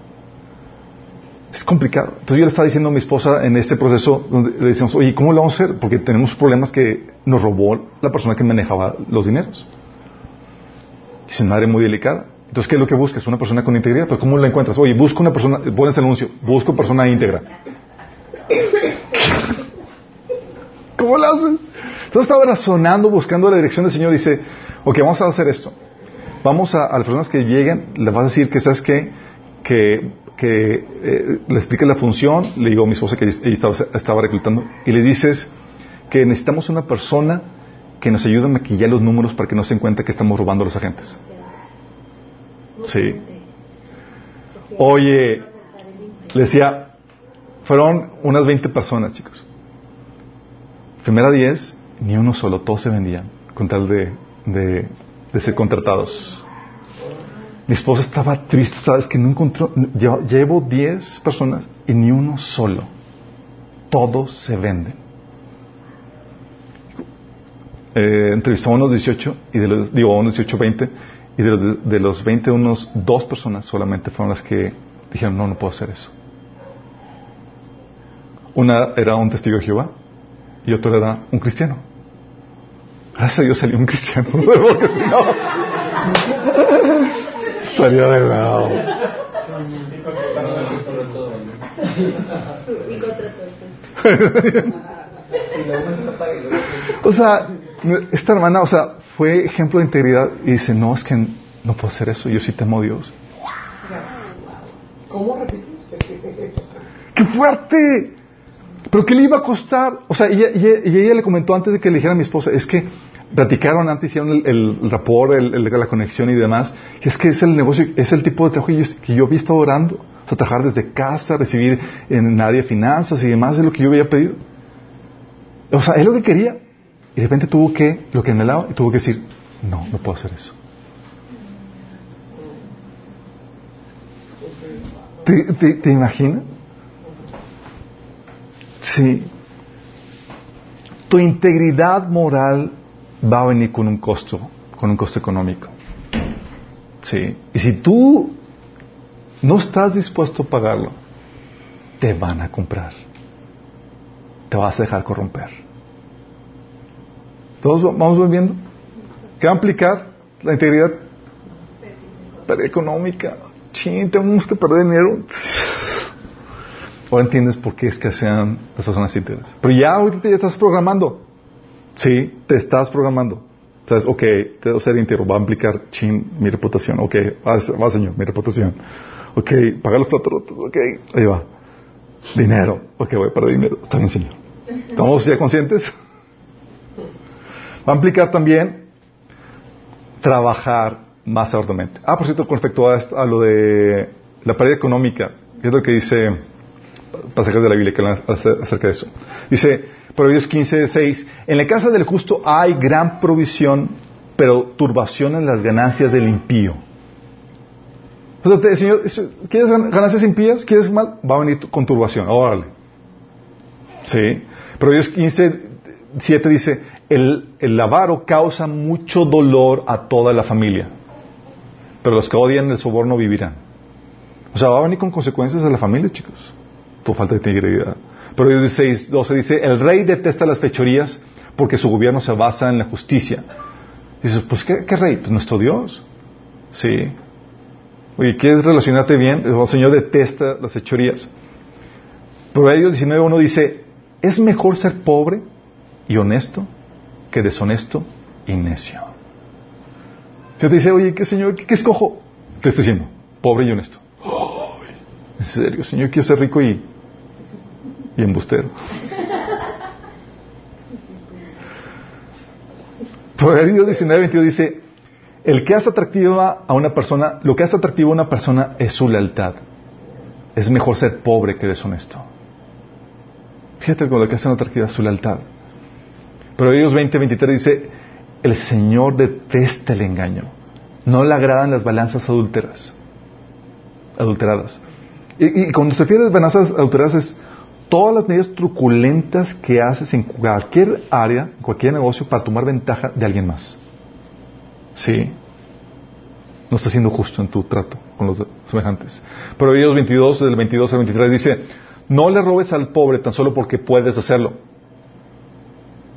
Es complicado. Entonces yo le estaba diciendo a mi esposa en este proceso, donde le decimos, oye, ¿cómo lo vamos a hacer? Porque tenemos problemas que nos robó la persona que manejaba los dineros. Es una área muy delicada. Entonces, ¿qué es lo que buscas? Una persona con integridad. Pero ¿cómo la encuentras? Oye, busco una persona, pones el anuncio, busco persona íntegra. ¿Cómo lo haces? Entonces estaba razonando, buscando la dirección del Señor. Dice, ok, vamos a hacer esto. Vamos a, a las personas que lleguen, les vas a decir que, ¿sabes qué? Que, que eh, le expliques la función. Le digo a mi esposa que ella estaba, estaba reclutando. Y le dices que necesitamos una persona que nos ayude a maquillar los números para que no se den cuenta que estamos robando a los agentes. Sí. Oye, le decía, fueron unas veinte personas, chicos. Primera diez, ni uno solo, todos se vendían con tal de, de, de ser contratados. Mi esposa estaba triste, sabes que no encontró. Yo, llevo diez personas y ni uno solo. Todos se venden. Eh, entrevistó a unos dieciocho y de los, digo, a unos dieciocho, veinte, y de los, de los veinte, unos dos personas solamente fueron las que dijeron, no, no puedo hacer eso. Una era un testigo de Jehová y otro era un cristiano. Gracias a Dios salió un cristiano, porque si no salió de lado. O sea, esta hermana, o sea, fue ejemplo de integridad y dice, no, es que no puedo hacer eso, yo sí temo a Dios. ¿Cómo repetir? ¡Qué fuerte! ¿Pero qué le iba a costar? O sea, y ella, ella, ella le comentó antes de que le dijera a mi esposa, es que platicaron antes, hicieron el, el rapport, el, el, la conexión y demás, y es que es el negocio, es el tipo de trabajo que yo, que yo había estado orando, o sea, trabajar desde casa, recibir en el área de finanzas y demás, es lo que yo había pedido. O sea, es lo que quería, y de repente tuvo que, lo que anhelaba, y tuvo que decir, no, no puedo hacer eso. ¿Te, te, te imaginas? Sí. Tu integridad moral va a venir con un costo, con un costo económico. Sí. Y si tú no estás dispuesto a pagarlo, te van a comprar. Te vas a dejar corromper. ¿Todos vamos volviendo? ¿Qué va a implicar la integridad? Pérdida económica. Chin, tenemos que perder dinero. Ahora entiendes por qué es que sean las personas íntegras. Pero ya ahorita ya estás programando. Sí, te estás programando. Sabes, ok, debo ser íntegro, va a implicar, chin, mi reputación. Ok, va, va señor, mi reputación. Ok, pagar los platos rotos. Ok, ahí va. Dinero. Ok, voy a perder dinero. Está bien, señor. ¿Estamos ya conscientes? Va a implicar también trabajar más arduamente. Ah, por cierto, con respecto a, a lo de la pérdida económica, es lo que dice pasajes de la Biblia que hablan acerca de eso. Dice, Proverbios quince seis, en la casa del justo hay gran provisión, pero turbación en las ganancias del impío. O sea, te, señor, ¿quieres ganancias impías? ¿Quieres mal? Va a venir con turbación. Órale. Sí. Proverbios quince siete dice, el, el avaro causa mucho dolor a toda la familia, pero los que odian el soborno vivirán. O sea, va a venir con consecuencias a la familia, chicos. Tu falta de integridad. Pero dieciséis doce dice, el rey detesta las fechorías porque su gobierno se basa en la justicia. Dices, pues, ¿qué, qué rey? Pues nuestro Dios. Sí. Oye, ¿quieres relacionarte bien? El Señor detesta las fechorías. Proverbios diecinueve uno dice, es mejor ser pobre y honesto que deshonesto y necio. Yo te dice, oye, ¿qué señor? ¿Qué, qué escojo? Te estoy diciendo, pobre y honesto. Oh, en serio, señor, quiero ser rico y, y embustero. Proverbios diecinueve veintidós dice, el que hace atractiva a una persona, lo que hace atractivo a una persona es su lealtad. Es mejor ser pobre que deshonesto. Fíjate con lo que hace atractiva es su lealtad. Proverbios veinte veintitrés dice, el Señor detesta el engaño. No le agradan las balanzas adúlteras. Adulteradas. Y, y cuando se refiere a las balanzas adulteradas es todas las medidas truculentas que haces en cualquier área, en cualquier negocio, para tomar ventaja de alguien más. Sí. No está siendo justo en tu trato con los semejantes. Proverbios veintidós, del veintidós al veintitrés, dice, no le robes al pobre tan solo porque puedes hacerlo.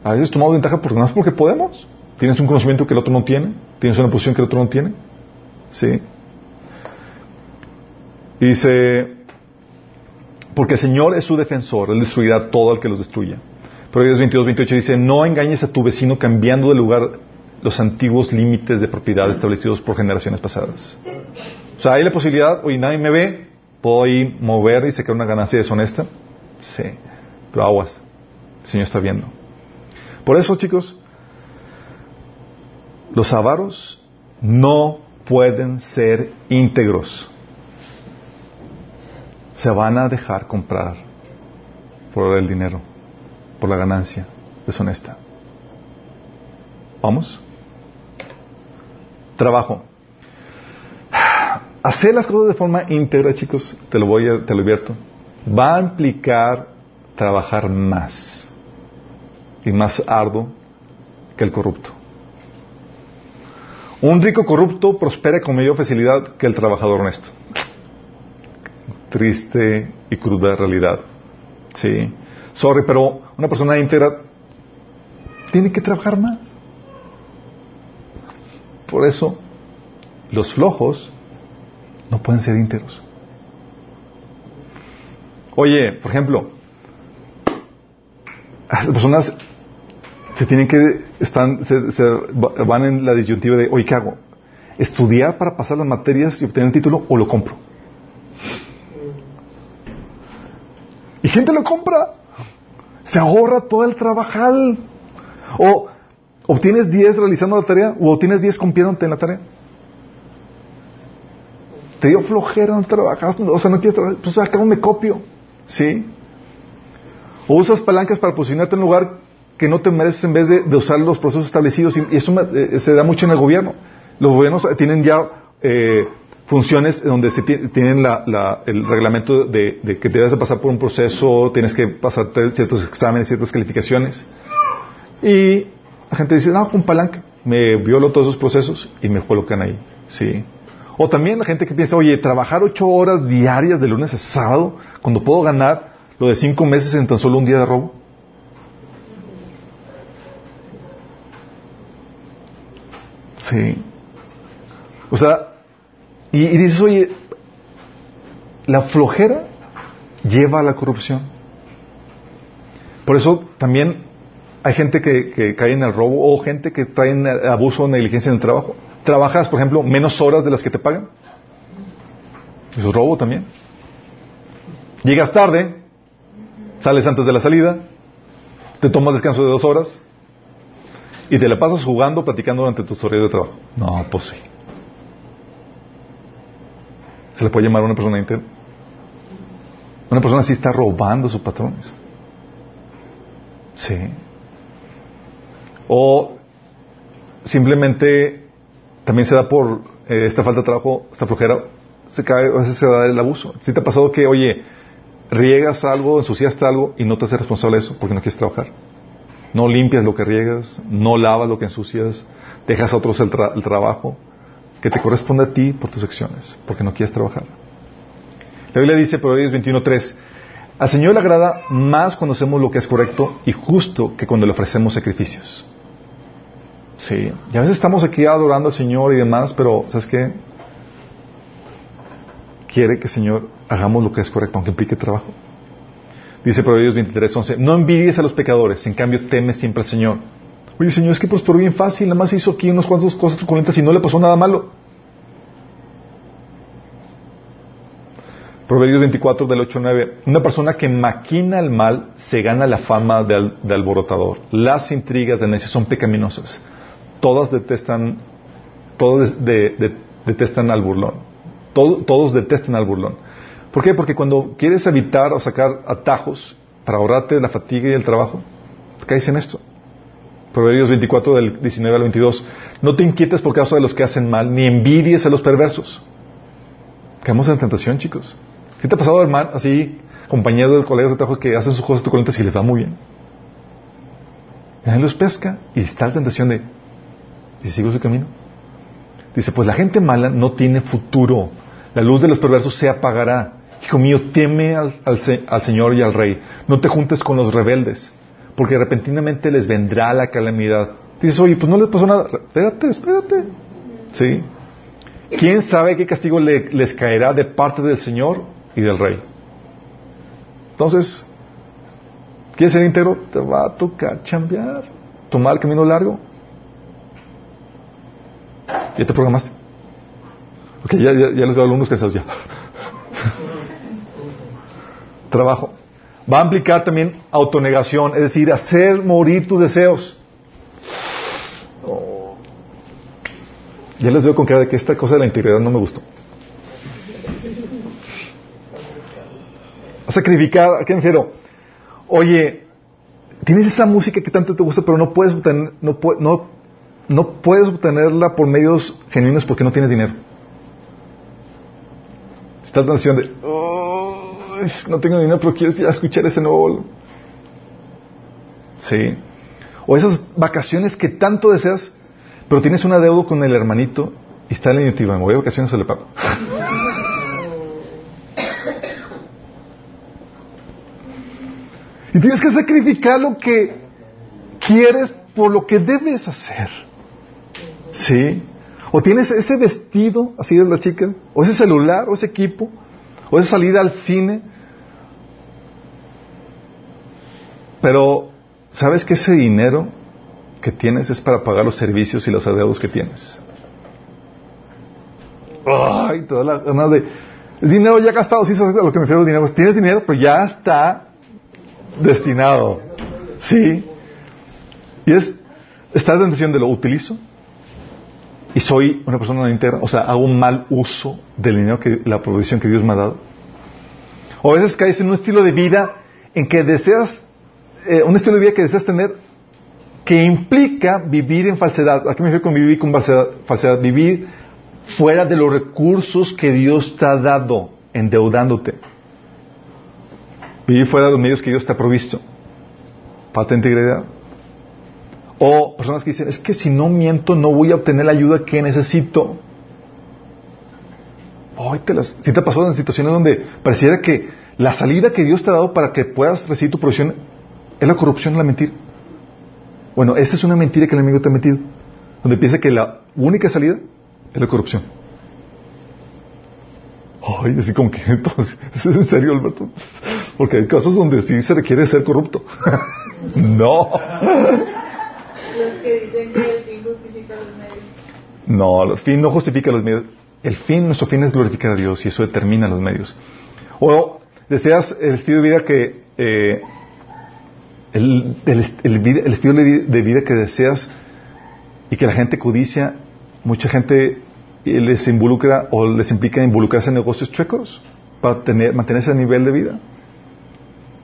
A veces tomamos ventaja porque no es porque podemos. Tienes un conocimiento que el otro no tiene. Tienes una posición que el otro no tiene. Sí. Y dice, porque el Señor es su defensor, Él destruirá a todo al que los destruya. Proverbios veintidós veintiocho dice, no engañes a tu vecino cambiando de lugar los antiguos límites de propiedad establecidos por generaciones pasadas. O sea, hay la posibilidad, oye, nadie me ve, puedo ir, mover y sacar una ganancia deshonesta. Sí, pero aguas, el Señor está viendo. Por eso, chicos, los avaros no pueden ser íntegros. Se van a dejar comprar por el dinero, por la ganancia deshonesta. ¿Vamos? Trabajo. Hacer las cosas de forma íntegra, chicos, te lo voy a, te lo advierto, va a implicar trabajar más y más arduo que el corrupto. Un rico corrupto prospera con mayor facilidad que el trabajador honesto. Triste y cruda realidad. Sí. Sorry, pero una persona íntegra tiene que trabajar más. Por eso, los flojos no pueden ser íntegros. Oye, por ejemplo, las personas se tienen que están, se, se van en la disyuntiva de, oye, ¿qué hago? ¿Estudiar para pasar las materias y obtener el título o lo compro? Y gente lo compra. Se ahorra todo el trabajal. O obtienes diez realizando la tarea, o obtienes diez cumpliéndote en la tarea. Te dio flojera, no trabajas, o sea, no quieres trabajar, pues al cabo me copio, ¿sí? O usas palancas para posicionarte en un lugar que no te mereces en vez de, de usar los procesos establecidos, y eso me, eh, se da mucho en el gobierno. Los gobiernos tienen ya eh, funciones donde se tienen la, la, el reglamento de, de que debes de pasar por un proceso, tienes que pasar ciertos exámenes, ciertas calificaciones. Y la gente dice, no, con palanca, me violó todos esos procesos y me colocan ahí. Sí. O también la gente que piensa, oye, trabajar ocho horas diarias de lunes a sábado, cuando puedo ganar lo de cinco meses en tan solo un día de robo. Sí. O sea, Y, y dices, oye, la flojera lleva a la corrupción. Por eso también hay gente que, que cae en el robo, o gente que trae abuso o negligencia en el trabajo. Trabajas, por ejemplo, menos horas de las que te pagan. Eso es robo también. Llegas tarde, sales antes de la salida, te tomas descanso de dos horas y te la pasas jugando, platicando durante tus horarios de trabajo. No, pues sí. Se le puede llamar a una persona íntegra. Una persona así está robando a sus patrones. Sí. O simplemente también se da por eh, esta falta de trabajo, esta flojera, se cae, a veces se da el abuso. Si te ha pasado que, oye, riegas algo, ensuciaste algo y no te haces responsable de eso porque no quieres trabajar. No limpias lo que riegas, no lavas lo que ensucias, dejas a otros el, tra- el trabajo que te corresponde a ti por tus acciones, porque no quieres trabajar. La Biblia dice, Proverbios veintiuno tres, al Señor le agrada más cuando hacemos lo que es correcto y justo que cuando le ofrecemos sacrificios. Sí, y a veces estamos aquí adorando al Señor y demás, pero ¿sabes qué? Quiere que el Señor hagamos lo que es correcto, aunque implique trabajo. Dice Proverbios veintitrés once, no envidies a los pecadores, en cambio teme siempre al Señor. Oye, Señor, es que prosperó bien fácil, nada más hizo aquí unas cuantas cosas truculentas y no le pasó nada malo. Proverbios veinticuatro, del ocho al nueve. Una persona que maquina el mal se gana la fama de, al, de alborotador. Las intrigas de necio son pecaminosas. Todas detestan, todos de, de, detestan al burlón. Todo, todos detestan al burlón. ¿Por qué? Porque cuando quieres evitar o sacar atajos para ahorrarte de la fatiga y el trabajo, caes en esto. Proverbios veinticuatro, del diecinueve al veintidós. No te inquietes por causa de los que hacen mal, ni envidies a los perversos. Caemos en la tentación, chicos. ¿Qué te ha pasado, hermano, así, compañeros de colegas de trabajo que hacen sus cosas truculentas y les va muy bien? Él los pesca y está la tentación de, ¿y si sigo su camino? Dice, pues la gente mala no tiene futuro. La luz de los perversos se apagará. Hijo mío, teme al, al, al Señor y al Rey. No te juntes con los rebeldes, porque repentinamente les vendrá la calamidad. Dices, oye, pues no les pasó nada. Espérate, espérate. ¿Sí? ¿Quién sabe qué castigo le, les caerá de parte del Señor y del Rey? Entonces, ¿quieres ser íntegro? Te va a tocar chambear, tomar el camino largo. ¿Ya te programaste? Ok, ya, ya, ya les veo alumnos cansados ya. Trabajo. Va a implicar también autonegación, es decir, hacer morir tus deseos. Oh. Ya les veo con cara de que esta cosa de la integridad no me gustó. A sacrificar, ¿a qué me refiero? Oye, tienes esa música que tanto te gusta, pero no puedes obtener, no, no, no puedes obtenerla por medios genuinos porque no tienes dinero. Está la tensión de... Oh. No tengo dinero, pero quiero escuchar ese nuevo bolo. Sí. O esas vacaciones que tanto deseas, pero tienes un adeudo con el hermanito y está en la iniciativa. Me voy de vacaciones o le pago. Y tienes que sacrificar lo que quieres por lo que debes hacer. Sí. O tienes ese vestido, así de la chica, o ese celular, o ese equipo, o esa salida al cine. Pero sabes que ese dinero que tienes es para pagar los servicios y los adeudos que tienes. Ay, toda la gana de... Es dinero ya gastado, sí, sabes a lo que me refiero, dinero. Tienes dinero, pero ya está destinado. Sí. Y es... Está la tentación de lo utilizo y soy una persona no íntegra, o sea, hago un mal uso del dinero, que la provisión que Dios me ha dado. O a veces caes en un estilo de vida en que deseas... Eh, un estilo de vida que deseas tener que implica vivir en falsedad. ¿A qué me refiero con vivir con falsedad? Falsedad, vivir fuera de los recursos que Dios te ha dado, endeudándote. Vivir fuera de los medios que Dios te ha provisto. Falta de integridad. O personas que dicen, es que si no miento no voy a obtener la ayuda que necesito. Oh, te las, si te ha pasado en situaciones donde pareciera que la salida que Dios te ha dado para que puedas recibir tu provisión es la corrupción, la mentira. Bueno, esa es una mentira que el enemigo te ha metido, donde piensa que la única salida es la corrupción. Ay, así como que entonces, ¿es en serio, Alberto? Porque hay casos donde sí se requiere ser corrupto. No. Los que dicen que el fin justifica los medios. No, el fin no justifica los medios. El fin, nuestro fin es glorificar a Dios y eso determina los medios. O deseas el estilo de vida que eh, el, el, el, el estilo de vida que deseas y que la gente codicia, mucha gente les involucra o les implica involucrarse en negocios chuecos para tener, mantener ese nivel de vida.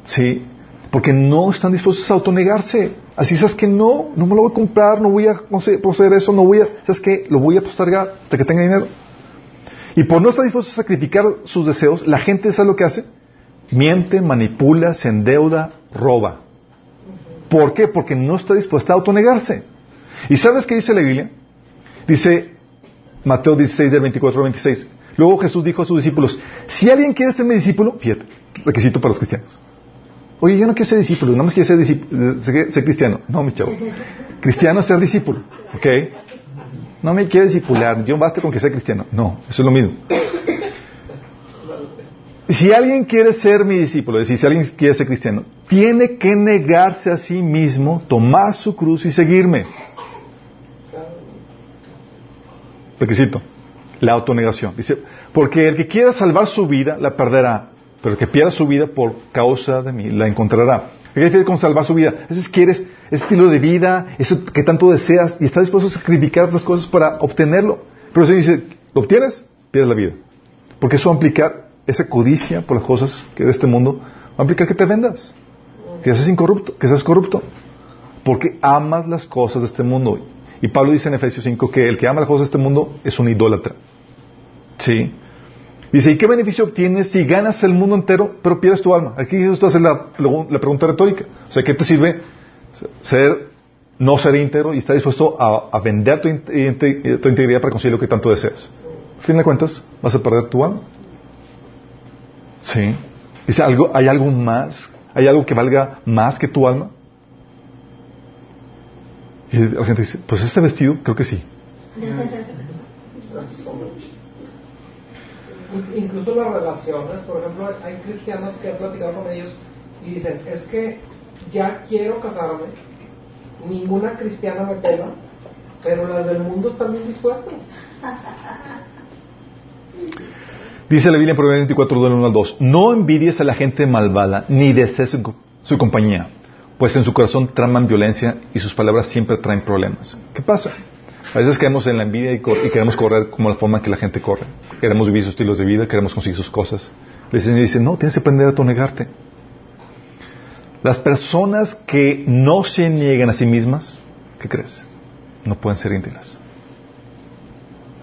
Sí, porque no están dispuestos a autonegarse. Así, sabes que no, no me lo voy a comprar, no voy a proceder eso, no voy a, sabes que lo voy a postergar hasta que tenga dinero. Y por no estar dispuestos a sacrificar sus deseos, la gente, ¿sabe lo que hace? Miente, manipula, se endeuda, roba. ¿Por qué? Porque no está dispuesta a autonegarse. ¿Y sabes qué dice la Biblia? Dice Mateo dieciséis, del veinticuatro al veintiséis. Luego Jesús dijo a sus discípulos, si alguien quiere ser mi discípulo, fíjate, requisito para los cristianos. Oye, yo no quiero ser discípulo, nada más quiero ser, discípulo, ser, ser cristiano. No, mi chavo. Cristiano es ser discípulo, ¿ok? No me quiero discipular, yo basta con que sea cristiano. No, eso es lo mismo. Si alguien quiere ser mi discípulo, es decir, si alguien quiere ser cristiano, tiene que negarse a sí mismo, tomar su cruz y seguirme. Requisito, la autonegación. Dice, porque el que quiera salvar su vida, la perderá. Pero el que pierda su vida por causa de mí, la encontrará. ¿Qué quieres con salvar su vida? Entonces quieres ese estilo de vida, eso que tanto deseas, y estás dispuesto a sacrificar otras cosas para obtenerlo. Pero si dice, lo obtienes, pierdes la vida. Porque eso va a implicar, esa codicia por las cosas que de este mundo, va a implicar que te vendas, que seas incorrupto, que seas corrupto. Porque amas las cosas de este mundo. Y Pablo dice en Efesios cinco que el que ama las cosas de este mundo es un idólatra. ¿Sí? Dice, ¿y qué beneficio obtienes si ganas el mundo entero, pero pierdes tu alma? Aquí Jesús te hace la, la pregunta retórica. O sea, ¿qué te sirve ser, no ser íntegro y estar dispuesto a, a vender tu, inte, tu integridad para conseguir lo que tanto deseas? Al fin de cuentas, vas a perder tu alma. Sí. Dice, ¿algo, ¿hay algo más? ¿Hay algo que valga más que tu alma? Y la gente dice, pues este vestido, creo que sí. Incluso las relaciones, por ejemplo, hay cristianos que he platicado con ellos y dicen, es que ya quiero casarme, ninguna cristiana me pela, pero las del mundo están bien dispuestas. Dice la Biblia en Proverbios veinticuatro, del uno al dos, no envidies a la gente malvada, ni desees su, su compañía, pues en su corazón traman violencia y sus palabras siempre traen problemas. ¿Qué pasa? A veces caemos en la envidia y, cor- y queremos correr como la forma en que la gente corre. Queremos vivir sus estilos de vida, queremos conseguir sus cosas. El Señor dice, no, tienes que aprender a autonegarte. Las personas que no se niegan a sí mismas, ¿qué crees? No pueden ser íntegras.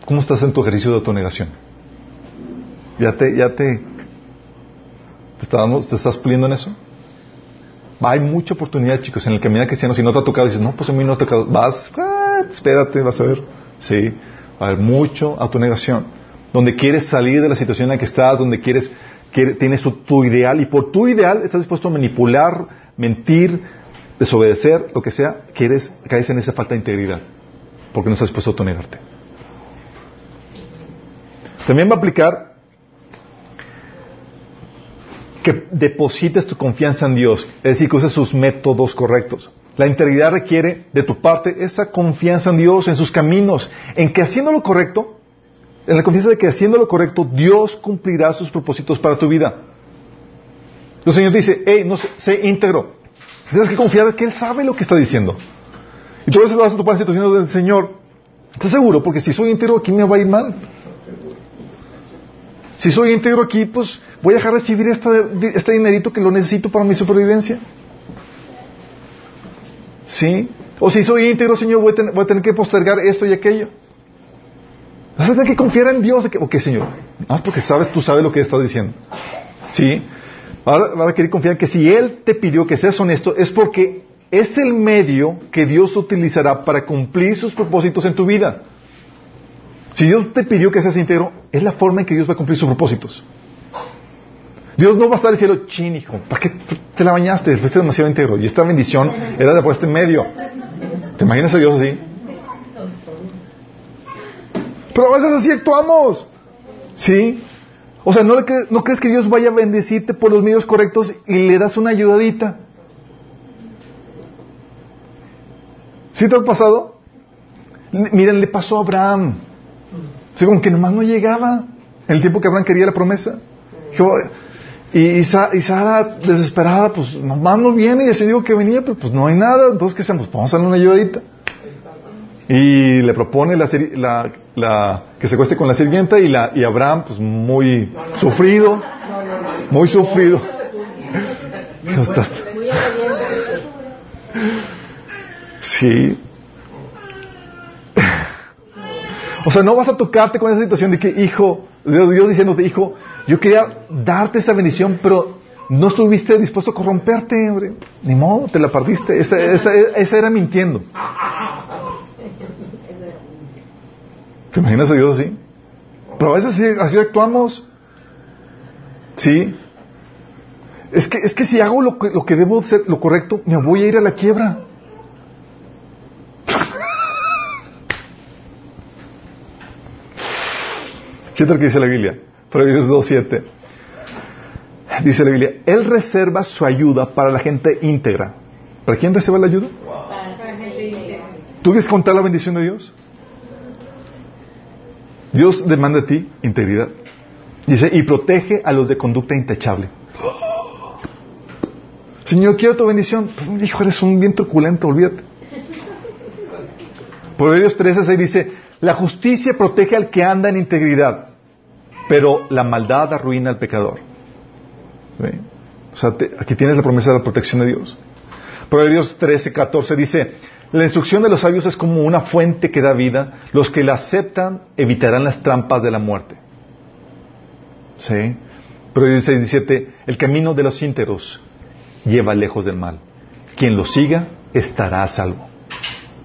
¿Cómo estás en tu ejercicio de autonegación? ¿Ya te, ya te, te, está dando, te estás puliendo en eso? Hay mucha oportunidad, chicos, en el caminar cristiano. Si no te ha tocado, dices, no, pues a mí no te ha tocado. Vas... espérate, vas a ver, sí, va a haber mucho autonegación, donde quieres salir de la situación en la que estás, donde quieres, quieres tienes tu, tu ideal, y por tu ideal estás dispuesto a manipular, mentir, desobedecer, lo que sea, quieres, caes en esa falta de integridad, porque no estás dispuesto a autonegarte. También va a aplicar que deposites tu confianza en Dios, es decir, que uses sus métodos correctos. La integridad requiere de tu parte esa confianza en Dios, en sus caminos, en que haciendo lo correcto, en la confianza de que haciendo lo correcto, Dios cumplirá sus propósitos para tu vida. El Señor te dice, hey, no sé, sé íntegro. Tienes que confiar en que Él sabe lo que está diciendo. Y tú a veces vas a tu parte situación del Señor, ¿estás seguro? Porque si soy íntegro, aquí me va a ir mal. Si soy íntegro aquí, pues voy a dejar de recibir esta, este dinerito que lo necesito para mi supervivencia. ¿Sí? O si soy íntegro, Señor, voy a, ten, voy a tener que postergar esto y aquello. Vas a tener que confiar en Dios. Ok, Señor, más porque sabes, tú sabes lo que estás diciendo. ¿Sí? Ahora vas a querer confiar en que si Él te pidió que seas honesto, es porque es el medio que Dios utilizará para cumplir sus propósitos en tu vida. Si Dios te pidió que seas íntegro, es la forma en que Dios va a cumplir sus propósitos. Dios no va a estar diciendo, chin, hijo, ¿para qué te la bañaste? Fuiste demasiado íntegro. Y esta bendición era de por este medio. ¿Te imaginas a Dios así? Pero a veces así actuamos. ¿Sí? O sea, ¿no, le cre- ¿no crees que Dios vaya a bendecirte por los medios correctos y le das una ayudadita? ¿Sí te ha pasado? L- miren, le pasó a Abraham. Sí, como que nomás no llegaba en el tiempo que Abraham quería la promesa. Dijo, y, y, Sa- y Sara, desesperada, pues nomás no viene. Y así digo que venía, pero pues no hay nada. Entonces, ¿qué hacemos? Vamos a darle una ayudadita. Y le propone la, la, la, que se acueste con la sirvienta. Y, la, y Abraham, pues muy no, no, sufrido, no, no, no, muy no, sufrido. No, no, no, sí. O sea, no vas a tocarte con esa situación de que, hijo, Dios, Dios diciéndote, hijo, yo quería darte esa bendición, pero no estuviste dispuesto a corromperte, hombre. Ni modo, te la perdiste. Esa, esa, esa era mintiendo. ¿Te imaginas a Dios así? Pero a veces sí, así actuamos. ¿Sí? Es que, es que si hago lo que, lo que debo hacer, lo correcto, me voy a ir a la quiebra. ¿Qué tal que dice la Biblia? Proverbios dos siete. Dice la Biblia, Él reserva su ayuda para la gente íntegra. ¿Para quién reserva la ayuda? ¿Tú quieres contar la bendición de Dios? Dios demanda de ti integridad. Dice, y protege a los de conducta intachable. Señor, quiero tu bendición. Pues, hijo, eres un bien truculento, olvídate. Proverbios trece seis dice, la justicia protege al que anda en integridad, pero la maldad arruina al pecador. ¿Sí? O sea, te, aquí tienes la promesa de la protección de Dios. Proverbios trece catorce dice, la instrucción de los sabios es como una fuente que da vida. Los que la aceptan evitarán las trampas de la muerte. ¿Sí? Proverbios seis diecisiete. El camino de los íntegros lleva lejos del mal. Quien lo siga estará a salvo.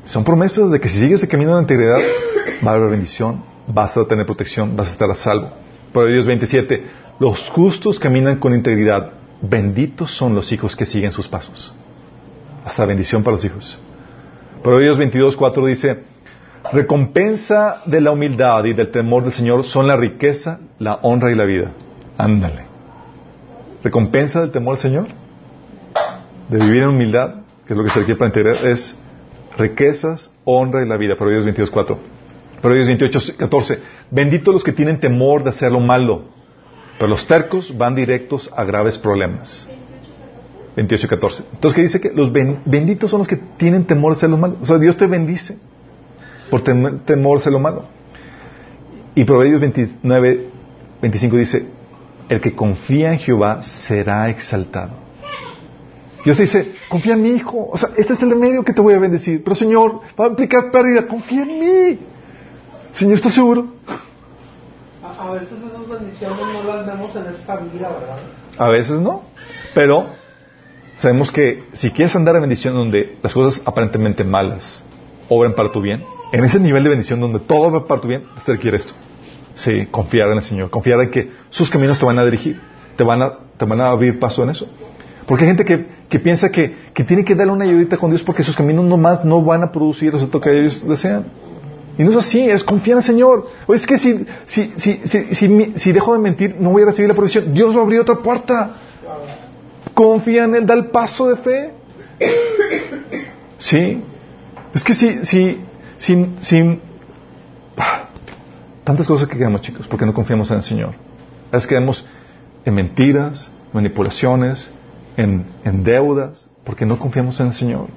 Son promesas de que si sigues el camino de la integridad, va a haber bendición, vas a tener protección, vas a estar a salvo. Proverbios veintisiete. Los justos caminan con integridad. Benditos son los hijos que siguen sus pasos. Hasta bendición para los hijos. Proverbios veintidós cuatro dice, recompensa de la humildad y del temor del Señor son la riqueza, la honra y la vida. Ándale. Recompensa del temor del Señor, de vivir en humildad, que es lo que se requiere para integrar, es riquezas, honra y la vida. Proverbios veintidós cuatro. Proverbios veintiocho catorce. Benditos los que tienen temor de hacer lo malo, pero los tercos van directos a graves problemas. veintiocho catorce. Entonces, ¿qué dice? Que los ben, benditos son los que tienen temor de hacer lo malo. O sea, Dios te bendice por tem, temor de hacer lo malo. Y Proverbios veintinueve veinticinco dice, el que confía en Jehová será exaltado. Dios te dice, confía en mi hijo. O sea, este es el medio que te voy a bendecir. Pero, Señor, va a implicar pérdida. Confía en mí. Señor, ¿estás seguro? A, a veces esas bendiciones no las vemos en esta vida, ¿verdad? A veces no. Pero sabemos que si quieres andar en bendición donde las cosas aparentemente malas obran para tu bien, en ese nivel de bendición donde todo va para tu bien, te requiere esto. Sí, confiar en el Señor, confiar en que sus caminos te van a dirigir, te van a, te van a abrir paso en eso. Porque hay gente que, que piensa que, que tiene que darle una ayudita con Dios porque sus caminos nomás no van a producir el resultado que ellos desean. Y no es así, es confiar en el Señor. O es que si, si, si, si, si, si dejo de mentir, no voy a recibir la provisión. Dios va a abrir otra puerta. Confía en Él, da el paso de fe. Sí. Es que si, si, si, si ah, tantas cosas que quedamos, chicos, porque no confiamos en el Señor. A veces quedamos en mentiras, manipulaciones, en, en deudas, porque no confiamos en el Señor.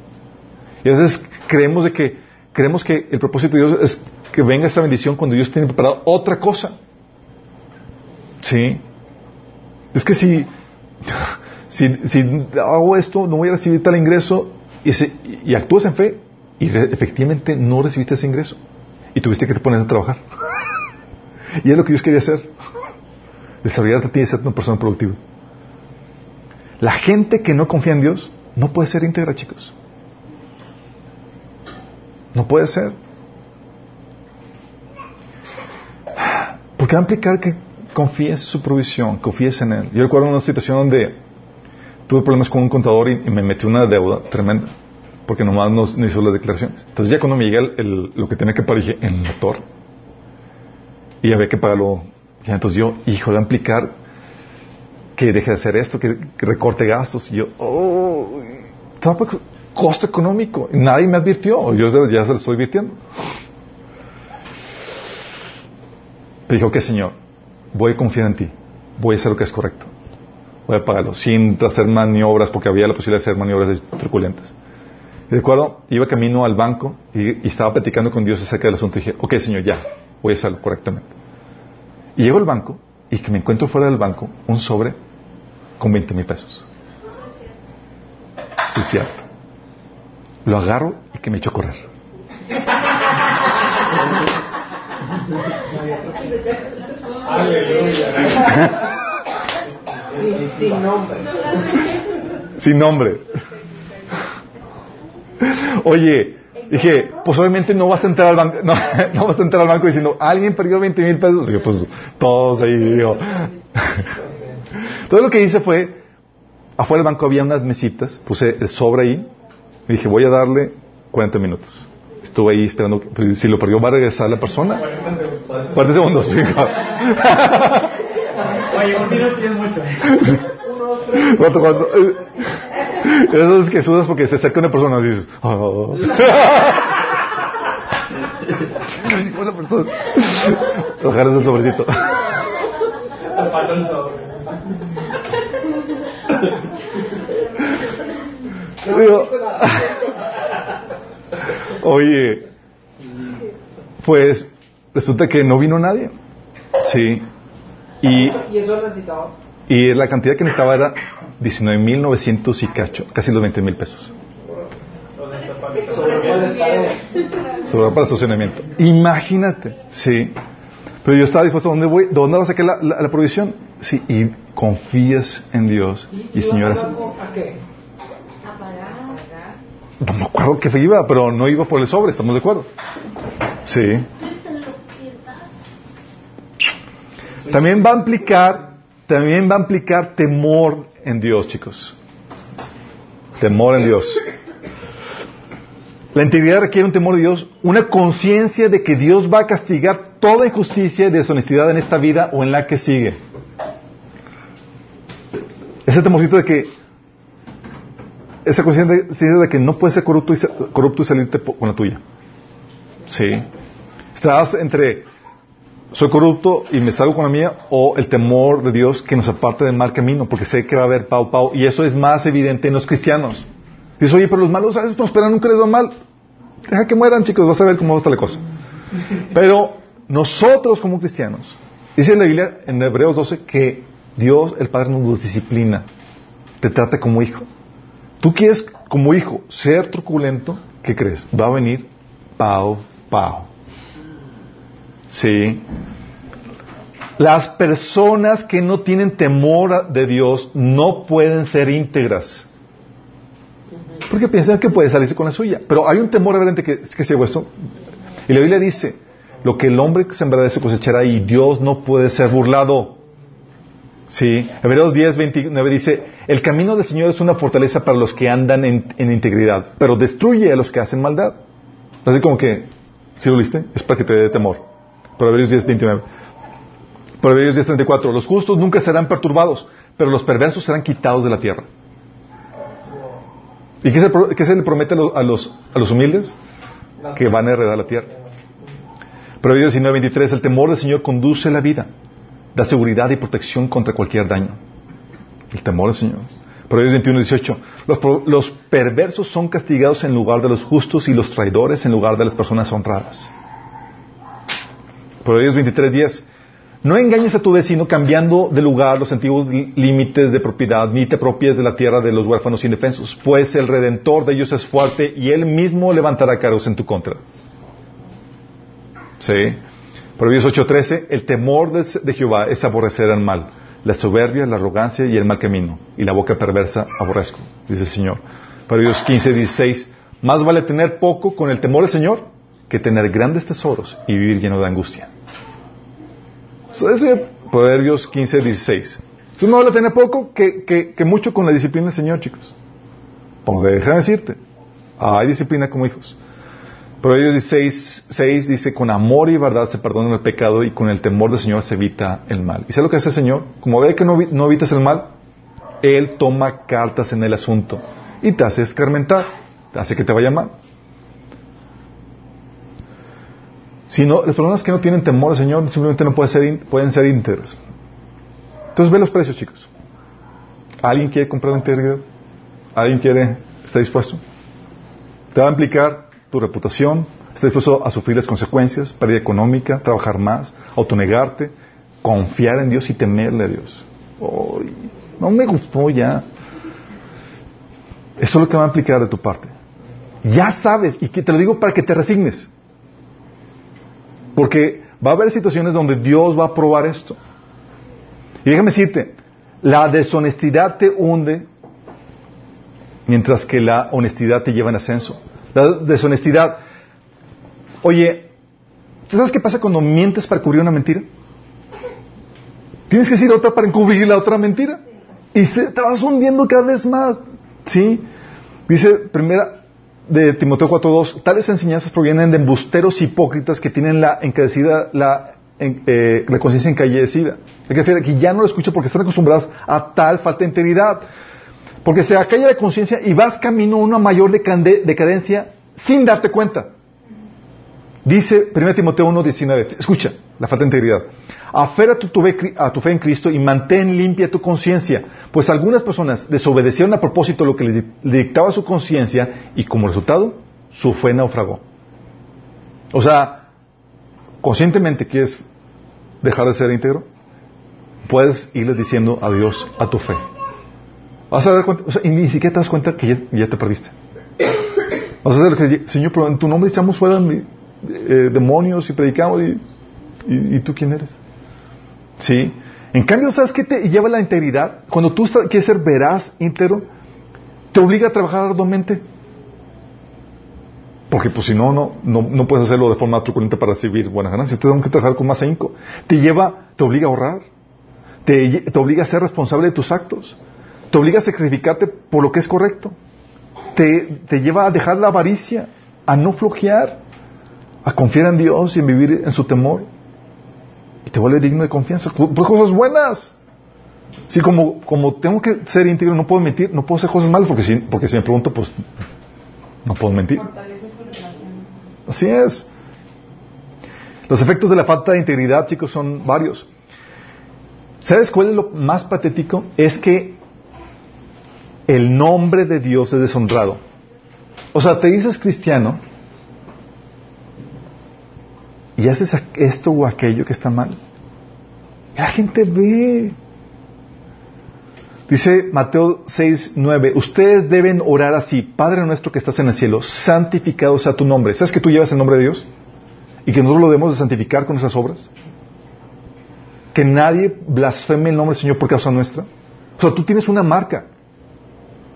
Y a veces creemos de que, creemos que el propósito de Dios es que venga esa bendición cuando Dios tiene preparado otra cosa. Sí. Es que si Si, si hago esto, no voy a recibir tal ingreso, y, se, y actúas en fe, y re, efectivamente no recibiste ese ingreso, y tuviste que te poner a trabajar. Y es lo que Dios quería hacer. Desarrollarte a ti y ser una persona productiva. La gente que no confía en Dios no puede ser íntegra, chicos. No puede ser. Porque va a implicar que confíes en su provisión, confíes en Él. Yo recuerdo una situación donde tuve problemas con un contador y, y me metí una deuda tremenda, porque nomás no, no hizo las declaraciones. Entonces ya cuando me llegué el, el, lo que tenía que pagar, dije, en el motor, y había que pagarlo. Ya entonces yo, hijo, va a implicar que deje de hacer esto, que, que recorte gastos. Y yo, oh, costo económico. Nadie me advirtió. Yo ya se lo estoy advirtiendo. Te dijo, ok, Señor, voy a confiar en ti. Voy a hacer lo que es correcto. Voy a pagarlo sin hacer maniobras, porque había la posibilidad de hacer maniobras truculentas. Y recuerdo, iba camino al banco y, y estaba platicando con Dios acerca del asunto. Y dije, ok, Señor, ya, voy a hacerlo correctamente. Y llego al banco y que me encuentro fuera del banco un sobre con veinte mil pesos. Sí, cierto. Lo agarro y que me echo a correr. Sin, sin nombre. Sin nombre. Oye, dije, pues obviamente no vas a entrar al banco, no, no vas a entrar al banco diciendo, alguien perdió veinte mil pesos. Dije, pues todos ahí, digo. Todo lo que hice fue, afuera del banco había unas mesitas, puse el sobre ahí, y dije, voy a darle cuarenta minutos. Estuve ahí esperando, si lo perdió va a regresar la persona. cuarenta segundos. Oye, un minuto es mucho. Cuatro, cuatro. Eso es que sudas porque se acerca una persona y dices, oh. Ojalá es el sobrecito. Digo, oye, pues resulta que no vino nadie. Sí. Y, ¿Y eso necesitaba? Y la cantidad que necesitaba era diecinueve mil novecientos y cacho, casi los veinte mil pesos. Sobrar para estacionamiento. Imagínate, sí. Pero yo estaba dispuesto, ¿dónde voy? ¿Dónde vas a sacar la, la, la provisión? Sí, y confías en Dios. ¿Y, y señoras? ¿A qué? ¿A pagar? No me acuerdo que iba, pero no iba por el sobre, ¿estamos de acuerdo? Sí. También va a implicar, también va a implicar temor en Dios, chicos. Temor en Dios. La integridad requiere un temor de Dios, una conciencia de que Dios va a castigar toda injusticia y deshonestidad en esta vida o en la que sigue. Ese temorcito de que, esa conciencia de que no puedes ser corrupto y, corrupto y salirte con la tuya. Sí. Estás entre, soy corrupto y me salgo con la mía, o el temor de Dios que nos aparte del mal camino, porque sé que va a haber pau, pau, y eso es más evidente en los cristianos. Dices, oye, pero los malos a veces prosperan, nunca les va mal. Deja que mueran, chicos, vas a ver cómo va a estar la cosa. Pero nosotros como cristianos, dice en la Biblia, en Hebreos doce, que Dios, el Padre, nos disciplina, te trata como hijo. Tú quieres, como hijo, ser truculento, ¿qué crees? Va a venir pau, pau. Sí. Las personas que no tienen temor de Dios no pueden ser íntegras. Porque piensan que puede salirse con la suya. Pero hay un temor evidente que, que se vuestro. Y la Biblia dice, lo que el hombre sembrará se cosechará, y Dios no puede ser burlado. Sí. Hebreos diez veintinueve dice, el camino del Señor es una fortaleza para los que andan en, en integridad, pero destruye a los que hacen maldad. Así como que, ¿sí lo viste? Es para que te dé temor. Proverbios diez veintinueve. Proverbios diez treinta y cuatro. Los justos nunca serán perturbados, pero los perversos serán quitados de la tierra. ¿Y qué se, qué se le promete a los, a, los, a los humildes? Que van a heredar la tierra. Proverbios diecinueve veintitrés. El temor del Señor conduce la vida, da seguridad y protección contra cualquier daño. El temor del Señor. Proverbios veintiuno dieciocho. Los, los perversos son castigados en lugar de los justos, y los traidores en lugar de las personas honradas. Proverbios veintitrés diez. No engañes a tu vecino cambiando de lugar los antiguos límites de propiedad, ni te apropies de la tierra de los huérfanos indefensos, pues el Redentor de ellos es fuerte y Él mismo levantará cargos en tu contra. Sí. Proverbios ocho trece, el temor de, de Jehová es aborrecer al mal, la soberbia, la arrogancia y el mal camino, y la boca perversa aborrezco, dice el Señor. Proverbios quince dieciséis, más vale tener poco con el temor del Señor que tener grandes tesoros y vivir lleno de angustia. Eso es Proverbios quince dieciséis. Tú no vale tener poco que, que, que mucho con la disciplina del Señor, chicos. Porque déjame decirte, hay disciplina como hijos. Proverbios dieciséis seis dice, con amor y verdad se perdona el pecado y con el temor del Señor se evita el mal. ¿Y sabes lo que hace el Señor? Como ve que no, no evitas el mal, Él toma cartas en el asunto y te hace escarmentar, te hace que te vaya mal. Si no, las personas que no tienen temor al Señor simplemente no pueden ser, pueden ser íntegras. Entonces ve los precios, chicos. ¿Alguien quiere comprar integridad? ¿Alguien quiere? ¿Está dispuesto? Te va a implicar tu reputación, estás dispuesto a sufrir las consecuencias, pérdida económica, trabajar más, autonegarte, confiar en Dios y temerle a Dios. Oh, no me gustó ya. Eso es lo que va a implicar de tu parte. Ya sabes, y que te lo digo para que te resignes. Porque va a haber situaciones donde Dios va a probar esto. Y déjame decirte, la deshonestidad te hunde, mientras que la honestidad te lleva en ascenso. La deshonestidad. Oye, ¿sabes qué pasa cuando mientes para cubrir una mentira? Tienes que decir otra para encubrir la otra mentira. Y se, te vas hundiendo cada vez más. ¿Sí? Dice primera de Timoteo cuatro dos, tales enseñanzas provienen de embusteros hipócritas que tienen la encallecida, la, en, eh, la conciencia encallecida. Que ya no lo escuchan porque están acostumbrados a tal falta de integridad. Porque se acalla la conciencia y vas camino a una mayor decadencia sin darte cuenta. Dice primera Timoteo uno diecinueve, escucha, la falta de integridad. Aférrate a tu fe en Cristo y mantén limpia tu conciencia, pues algunas personas desobedecieron a propósito lo que les dictaba su conciencia y como resultado, su fe naufragó. O sea, conscientemente quieres dejar de ser íntegro, puedes irles diciendo adiós a tu fe. Vas a dar cuenta, o sea, y ni siquiera te das cuenta que ya, ya te perdiste. Vas a hacer lo que, Señor, pero en tu nombre echamos fuera eh, demonios y predicamos, y, y, y tú quién eres. ¿Sí? En cambio, ¿sabes qué te lleva la integridad? Cuando tú está, quieres ser veraz, íntegro, te obliga a trabajar arduamente. Porque, pues, si no, no, no, no puedes hacerlo de forma truculenta para recibir buenas ganancias. Te tengo que trabajar con más ahínco. Te lleva, te obliga a ahorrar, te, te obliga a ser responsable de tus actos. Te obliga a sacrificarte por lo que es correcto. Te, te lleva a dejar la avaricia, a no flojear, a confiar en Dios y en vivir en su temor. Y te vuelve digno de confianza. Pues cosas buenas. Si como, como tengo que ser íntegro, no puedo mentir, no puedo hacer cosas malas, porque si, porque si me pregunto, pues no puedo mentir. Así es. Los efectos de la falta de integridad, chicos, son varios. ¿Sabes cuál es lo más patético? Es que el nombre de Dios es deshonrado. O sea, te dices cristiano y haces esto o aquello que está mal. La gente ve. Dice Mateo seis nueve, ustedes deben orar así: Padre nuestro que estás en el cielo, santificado sea tu nombre. ¿Sabes que tú llevas el nombre de Dios? Y que nosotros lo debemos de santificar con nuestras obras. Que nadie blasfeme el nombre del Señor por causa nuestra. O sea, tú tienes una marca.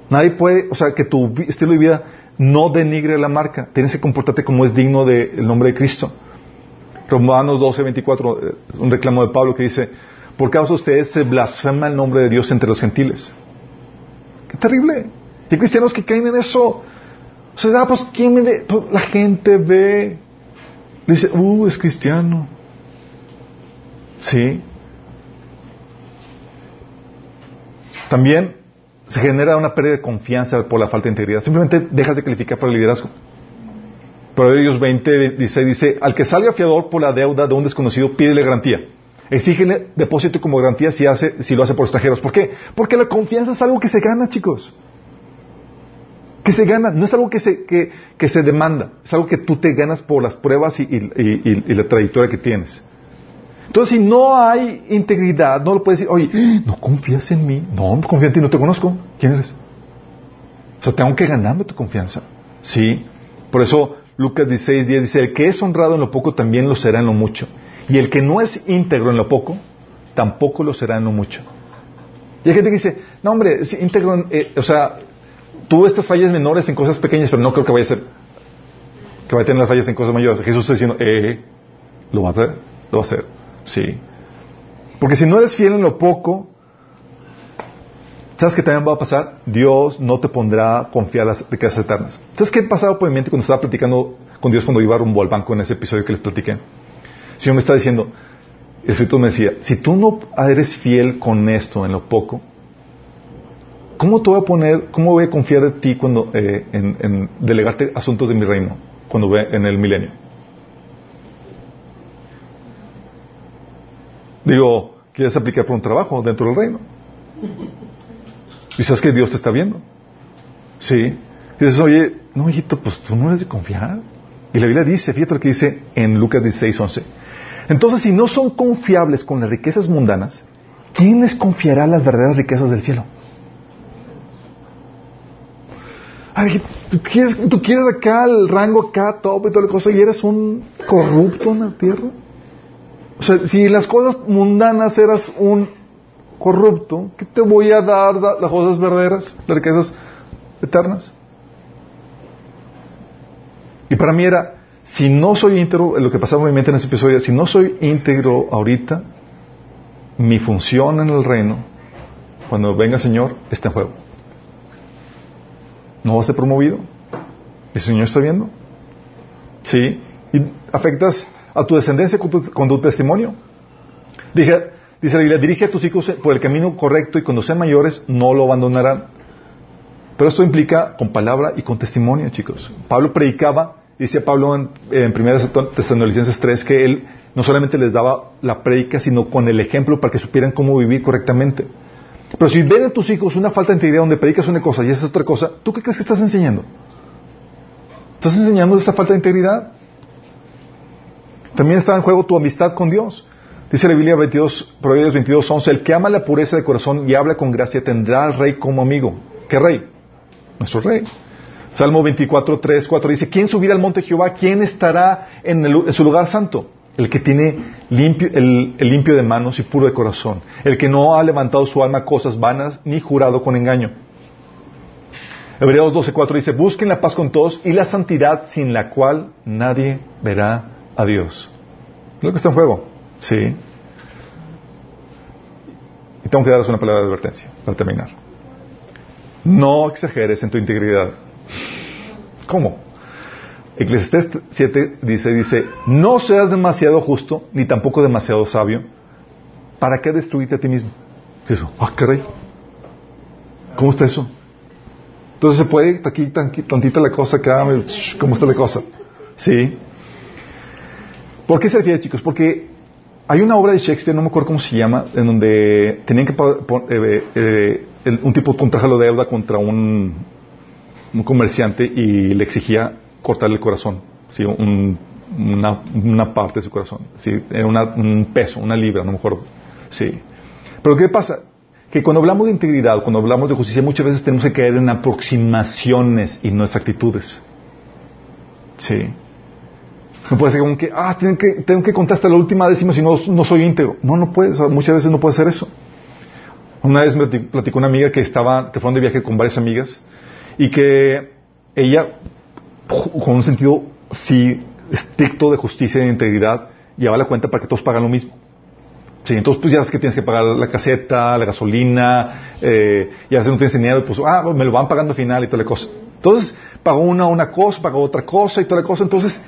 Nadie puede, o sea, que tu estilo de vida no denigre la marca. Tienes que comportarte como es digno del nombre de Cristo. Romanos doce veinticuatro, un reclamo de Pablo que dice, por causa de ustedes se blasfema el nombre de Dios entre los gentiles. ¡Qué terrible! Y hay cristianos que caen en eso. O sea, ah, pues, ¿quién me ve? Pues, la gente ve. Le dice, uh, es cristiano. Sí. También se genera una pérdida de confianza por la falta de integridad. Simplemente dejas de calificar para el liderazgo. Proverbios veinte dieciséis dice, al que salga fiador por la deuda de un desconocido, pídele garantía. Exígele depósito como garantía si, hace, si lo hace por extranjeros. ¿Por qué? Porque la confianza es algo que se gana, chicos. Que se gana. No es algo que se, que, que se demanda. Es algo que tú te ganas por las pruebas y, y, y, y la trayectoria que tienes. Entonces, si no hay integridad, no lo puedes decir, oye, no confías en mí. No, no confío en ti, no te conozco. ¿Quién eres? O sea, tengo que ganarme tu confianza. Sí. Por eso, Lucas dieciséis diez dice, el que es honrado en lo poco también lo será en lo mucho. Y el que no es íntegro en lo poco, tampoco lo será en lo mucho. Y hay gente que dice, no hombre, es íntegro, en, eh, o sea, tuve estas fallas menores en cosas pequeñas, pero no creo que vaya a ser, que vaya a tener las fallas en cosas mayores. Jesús está diciendo, eh, lo va a hacer, lo va a hacer, sí. Porque si no eres fiel en lo poco, ¿sabes qué también va a pasar? Dios no te pondrá a confiar las riquezas eternas. ¿Sabes qué pasaba por mi mente cuando estaba platicando con Dios cuando iba rumbo al banco en ese episodio que les platiqué? El Señor me está diciendo, el Espíritu me decía, si tú no eres fiel con esto en lo poco, ¿cómo te voy a poner, cómo voy a confiar en ti cuando, eh, en, en delegarte asuntos de mi reino cuando ve en el milenio? Digo, ¿quieres aplicar por un trabajo dentro del reino? ¿Y sabes que Dios te está viendo? Sí. Y dices, oye, no, hijito, pues tú no eres de confiar. Y la Biblia dice, fíjate lo que dice en Lucas dieciséis, once. Entonces, si no son confiables con las riquezas mundanas, ¿quién les confiará las verdaderas riquezas del cielo? Ay, ¿tú quieres, tú quieres acá el rango acá, top y toda la cosa, y eres un corrupto en la tierra? O sea, si en las cosas mundanas eras un corrupto, ¿qué te voy a dar da, las cosas verdaderas, las riquezas eternas? Y para mí era, si no soy íntegro, lo que pasaba en mi mente en ese episodio, si no soy íntegro ahorita, mi función en el reino, cuando venga el Señor, está en juego. No vas a ser promovido. El Señor está viendo. Sí. Y afectas a tu descendencia con tu, con tu testimonio. Dije, dice la Biblia, dirige a tus hijos por el camino correcto y cuando sean mayores no lo abandonarán. Pero esto implica con palabra y con testimonio, chicos. Pablo predicaba, dice Pablo en, en primera Tesalonicenses tres, que él no solamente les daba la predica, sino con el ejemplo para que supieran cómo vivir correctamente. Pero si ven a tus hijos una falta de integridad donde predicas una cosa y esa es otra cosa, ¿tú qué crees que estás enseñando? ¿Estás enseñando esa falta de integridad? También está en juego tu amistad con Dios. Dice la Biblia Proverbios veintidós, once, el que ama la pureza de corazón y habla con gracia tendrá al rey como amigo. ¿Qué rey? Nuestro rey. Salmo veinticuatro, tres, cuatro dice, ¿quién subirá al monte de Jehová? ¿Quién estará en, el, en su lugar santo? El que tiene limpio, el, el limpio de manos y puro de corazón, el que no ha levantado su alma a cosas vanas ni jurado con engaño. Hebreos doce, cuatro dice, busquen la paz con todos y la santidad sin la cual nadie verá a Dios. Es lo que está en juego. Sí. Y tengo que darles una palabra de advertencia para terminar. No exageres en tu integridad. ¿Cómo? Eclesiastés siete dice, dice, no seas demasiado justo, ni tampoco demasiado sabio. ¿Para qué destruirte a ti mismo? ¿Qué es eso? ¡Ah, caray! ¿Cómo está eso? Entonces se puede aquí tantita la cosa acá, ¿cómo está la cosa? Sí. ¿Por qué se refiere, chicos? Porque hay una obra de Shakespeare, no me acuerdo cómo se llama, en donde tenían que eh, eh, el, un tipo contrajo la deuda contra un, un comerciante y le exigía cortarle el corazón, ¿sí? un, una, una parte de su corazón, ¿sí? Era una, un peso, una libra, no me acuerdo. Sí. Pero ¿qué pasa? Que cuando hablamos de integridad, cuando hablamos de justicia, muchas veces tenemos que caer en aproximaciones y no exactitudes. Sí. No puede ser como que, ah, tengo que, tengo que contar hasta la última décima si no, no soy íntegro. No, no puedes, muchas veces no puedes hacer eso. Una vez me platicó una amiga que estaba, que fueron de viaje con varias amigas, y que ella, con un sentido, sí, estricto de justicia y de integridad, llevaba la cuenta para que todos pagan lo mismo. Sí, entonces pues ya sabes que tienes que pagar la caseta, la gasolina, eh, y a veces no tienes dinero, pues, ah, me lo van pagando al final y toda la cosa. Entonces, pagó una una cosa, pagó otra cosa y toda la cosa, entonces...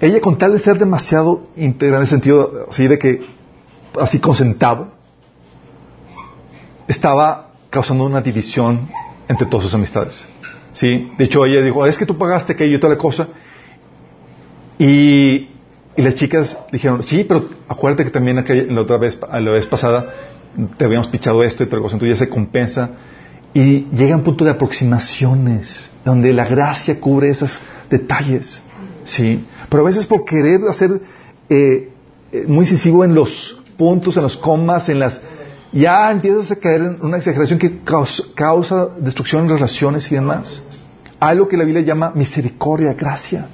Ella, con tal de ser demasiado íntegra en el sentido así de que, así con centavo, estaba causando una división entre todas sus amistades. ¿Sí? De hecho, ella dijo, es que tú pagaste aquello y toda la cosa. Y, y las chicas dijeron, sí, pero acuérdate que también aquella, la otra vez, la vez pasada, te habíamos pichado esto y toda la cosa, entonces ya se compensa. Y llega un punto de aproximaciones, donde la gracia cubre esos detalles. Sí, pero a veces por querer hacer eh, eh, muy incisivo en los puntos, en los comas, en las, ya empiezas a caer en una exageración que causa, causa destrucción en las relaciones y demás. Algo que la Biblia llama misericordia, gracia.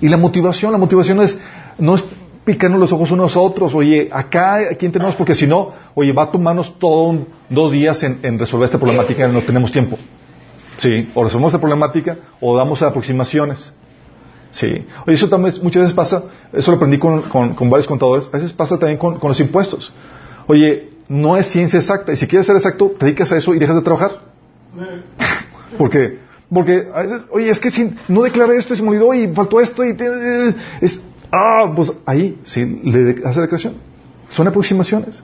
Y la motivación, la motivación es, no es picarnos los ojos unos a otros. Oye, acá, aquí entrenamos, porque si no, oye, va a tomarnos todo un, dos días en, en resolver esta problemática, no tenemos tiempo. Sí, o resolvemos esta problemática o damos aproximaciones. Sí. Oye, eso también muchas veces pasa, eso lo aprendí con, con, con varios contadores, a veces pasa también con, con los impuestos. Oye, no es ciencia exacta, y si quieres ser exacto, te dedicas a eso y dejas de trabajar. Porque, porque a veces, oye, es que si no declaré esto y se me olvidó y faltó esto y te, es, ah, pues ahí, sí, le hace declaración. Son aproximaciones.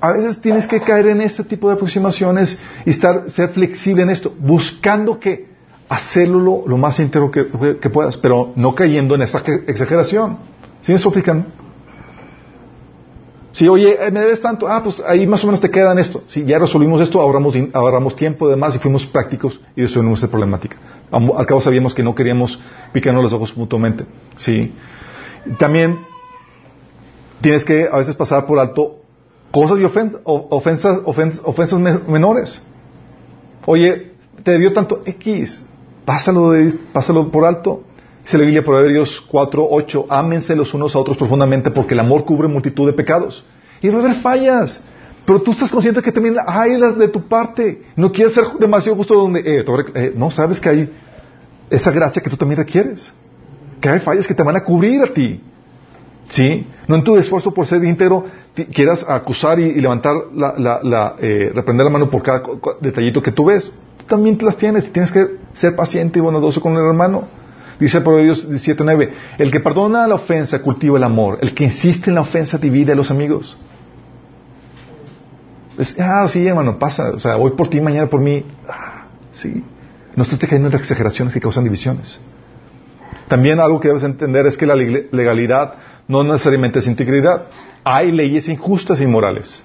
A veces tienes que caer en este tipo de aproximaciones y estar, ser flexible en esto, buscando que hacerlo lo, lo más entero que, que puedas, pero no cayendo en esa exageración. ¿Sí me explican? Si, oye, me debes tanto, ah, pues ahí más o menos te queda en esto. Si ya resolvimos esto, ahorramos, ahorramos tiempo, además, y fuimos prácticos y resolvimos esta problemática. Al cabo sabíamos que no queríamos picarnos los ojos mutuamente. Sí. También tienes que a veces pasar por alto cosas y ofensas, ofensas, ofensas, ofensas menores. Oye, te debió tanto X, pásalo, de, pásalo por alto. Dice la Biblia, Proverbios cuatro ocho, ámense los unos a otros profundamente, porque el amor cubre multitud de pecados. Y va a haber fallas, pero tú estás consciente que también hay las de tu parte. No quieres ser demasiado justo donde... Eh, eh, no, sabes que hay esa gracia que tú también requieres. Que hay fallas que te van a cubrir a ti. ¿Sí? No en tu esfuerzo por ser íntegro quieras acusar y, y levantar la... la, la eh, reprender la mano por cada detallito que tú ves. Tú también te las tienes y tienes que ser paciente y bondadoso con el hermano. Dice Proverbios diecisiete nueve, el que perdona la ofensa cultiva el amor, el que insiste en la ofensa divide a los amigos. Pues, ah, sí, hermano, pasa, o sea, hoy por ti, mañana por mí. Ah, sí. No estás cayendo en exageraciones que causan divisiones. También algo que debes entender es que la legalidad no necesariamente es integridad. Hay leyes injustas e inmorales.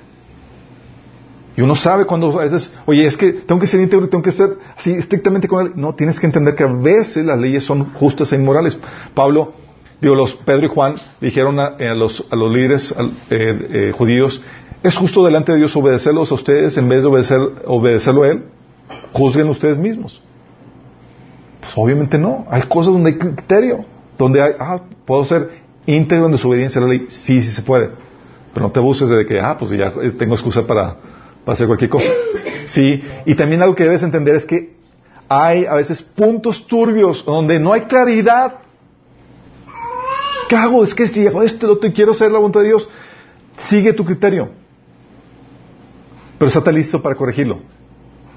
Y uno sabe cuando a veces, oye, es que tengo que ser íntegro y tengo que ser así estrictamente con él. No, tienes que entender que a veces las leyes son justas e inmorales. Pablo, digo, los Pedro y Juan dijeron a, a, los, a los líderes a, eh, eh, judíos, ¿es justo delante de Dios obedecerlos a ustedes en vez de obedecer, obedecerlo a él? Juzguen ustedes mismos. Pues obviamente no. Hay cosas donde hay criterio, donde hay, ah, puedo ser íntegro en desobediencia a la ley. Sí, sí se puede. Pero no te abuses de que, ah, pues ya tengo excusa para... para hacer cualquier cosa. Sí, y también algo que debes entender es que hay a veces puntos turbios donde no hay claridad. ¿Qué hago? Es que si hago esto, lo que quiero hacer la voluntad de Dios, sigue tu criterio. Pero estate listo para corregirlo.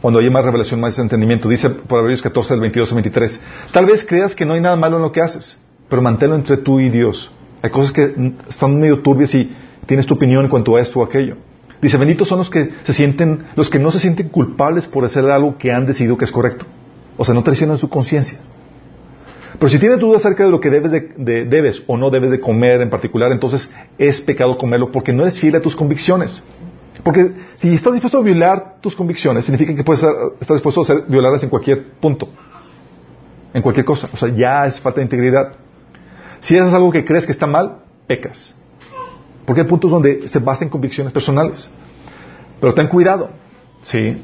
Cuando haya más revelación, más entendimiento. Dice Proverbios catorce, del veintidós al veintitrés. Tal vez creas que no hay nada malo en lo que haces, pero manténlo entre tú y Dios. Hay cosas que están medio turbias y tienes tu opinión en cuanto a esto o aquello. Dice, benditos son los que se sienten, los que no se sienten culpables por hacer algo que han decidido que es correcto. O sea, no traicionan su conciencia. Pero si tienes dudas acerca de lo que debes, de, de, debes o no debes de comer en particular, entonces es pecado comerlo porque no eres fiel a tus convicciones. Porque si estás dispuesto a violar tus convicciones, significa que puedes estar dispuesto a ser violadas en cualquier punto, en cualquier cosa. O sea, ya es falta de integridad. Si haces algo que crees que está mal, pecas. Porque hay puntos donde se basan convicciones personales. Pero ten cuidado. ¿Sí?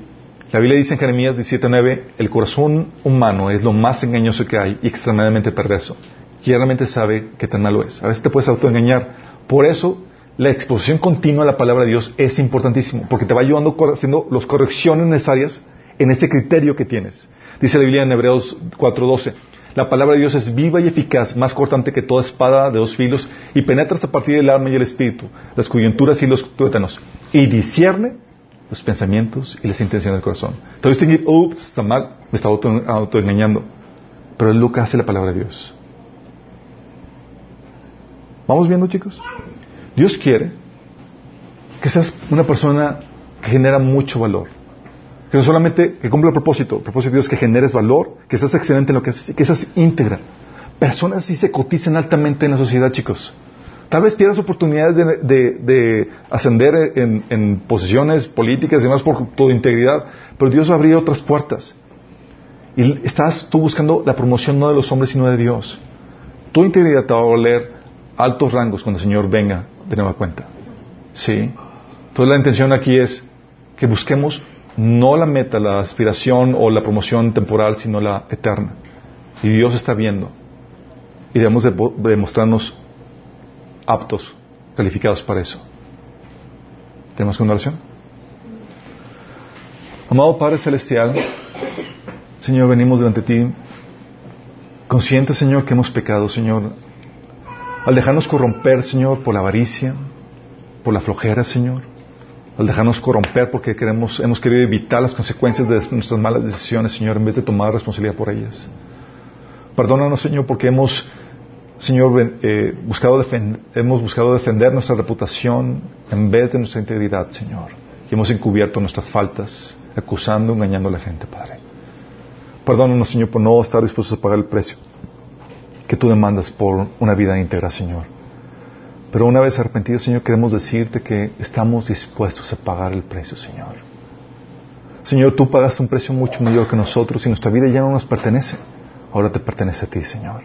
La Biblia dice en Jeremías diecisiete nueve, el corazón humano es lo más engañoso que hay y extremadamente perverso. Y realmente sabe qué tan malo es. A veces te puedes autoengañar. Por eso, la exposición continua a la palabra de Dios es importantísimo, porque te va ayudando haciendo las correcciones necesarias en ese criterio que tienes. Dice la Biblia en Hebreos cuatro doce, la palabra de Dios es viva y eficaz, más cortante que toda espada de dos filos, y penetra hasta partir del alma y el espíritu, las coyunturas y los tuétanos, y discierne los pensamientos y las intenciones del corazón. Te voy a distinguir, ups, está mal, me está autoengañando. Pero es lo que hace la palabra de Dios. ¿Vamos viendo, chicos? Dios quiere que seas una persona que genera mucho valor. Que no solamente que cumpla el propósito, el propósito de Dios es que generes valor, que seas excelente en lo que haces, que seas íntegra. Personas así se cotizan altamente en la sociedad, chicos. Tal vez pierdas oportunidades de, de, de ascender en, en posiciones políticas y demás por tu integridad, pero Dios va a abrir otras puertas. Y estás tú buscando la promoción no de los hombres, sino de Dios. Tu integridad te va a valer altos rangos cuando el Señor venga de nueva cuenta. ¿Sí? Entonces la intención aquí es que busquemos no la meta, la aspiración o la promoción temporal, sino la eterna. Y Dios está viendo. Y debemos de, de mostrarnos aptos, calificados para eso. ¿Tenemos con oración? Amado Padre Celestial, Señor, venimos delante de ti, conscientes, Señor, que hemos pecado, Señor, al dejarnos corromper, Señor, por la avaricia, por la flojera, Señor, al dejarnos corromper porque queremos, hemos querido evitar las consecuencias de nuestras malas decisiones, Señor, en vez de tomar responsabilidad por ellas. Perdónanos, Señor, porque hemos, Señor, eh, buscado defend- hemos buscado defender nuestra reputación en vez de nuestra integridad, Señor, y hemos encubierto nuestras faltas, acusando, engañando a la gente, Padre. Perdónanos, Señor, por no estar dispuestos a pagar el precio que tú demandas por una vida íntegra, Señor. Pero una vez arrepentidos, Señor, queremos decirte que estamos dispuestos a pagar el precio, Señor. Señor, tú pagaste un precio mucho mayor que nosotros y nuestra vida ya no nos pertenece. Ahora te pertenece a ti, Señor.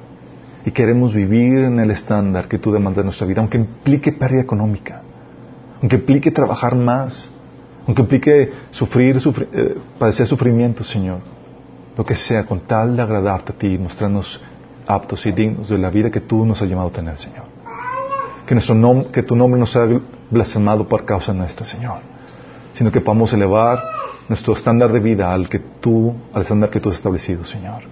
Y queremos vivir en el estándar que tú demandas de nuestra vida, aunque implique pérdida económica, aunque implique trabajar más, aunque implique sufrir, sufrir eh, padecer sufrimiento, Señor. Lo que sea, con tal de agradarte a ti y mostrarnos aptos y dignos de la vida que tú nos has llamado a tener, Señor. Que, nuestro nom- que tu nombre no sea blasfemado por causa nuestra, Señor, sino que podamos elevar nuestro estándar de vida al que tú, al estándar que tú has establecido, Señor.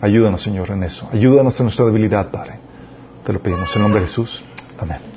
Ayúdanos, Señor, en eso. Ayúdanos en nuestra debilidad, Padre. Te lo pedimos en el nombre de Jesús. Amén.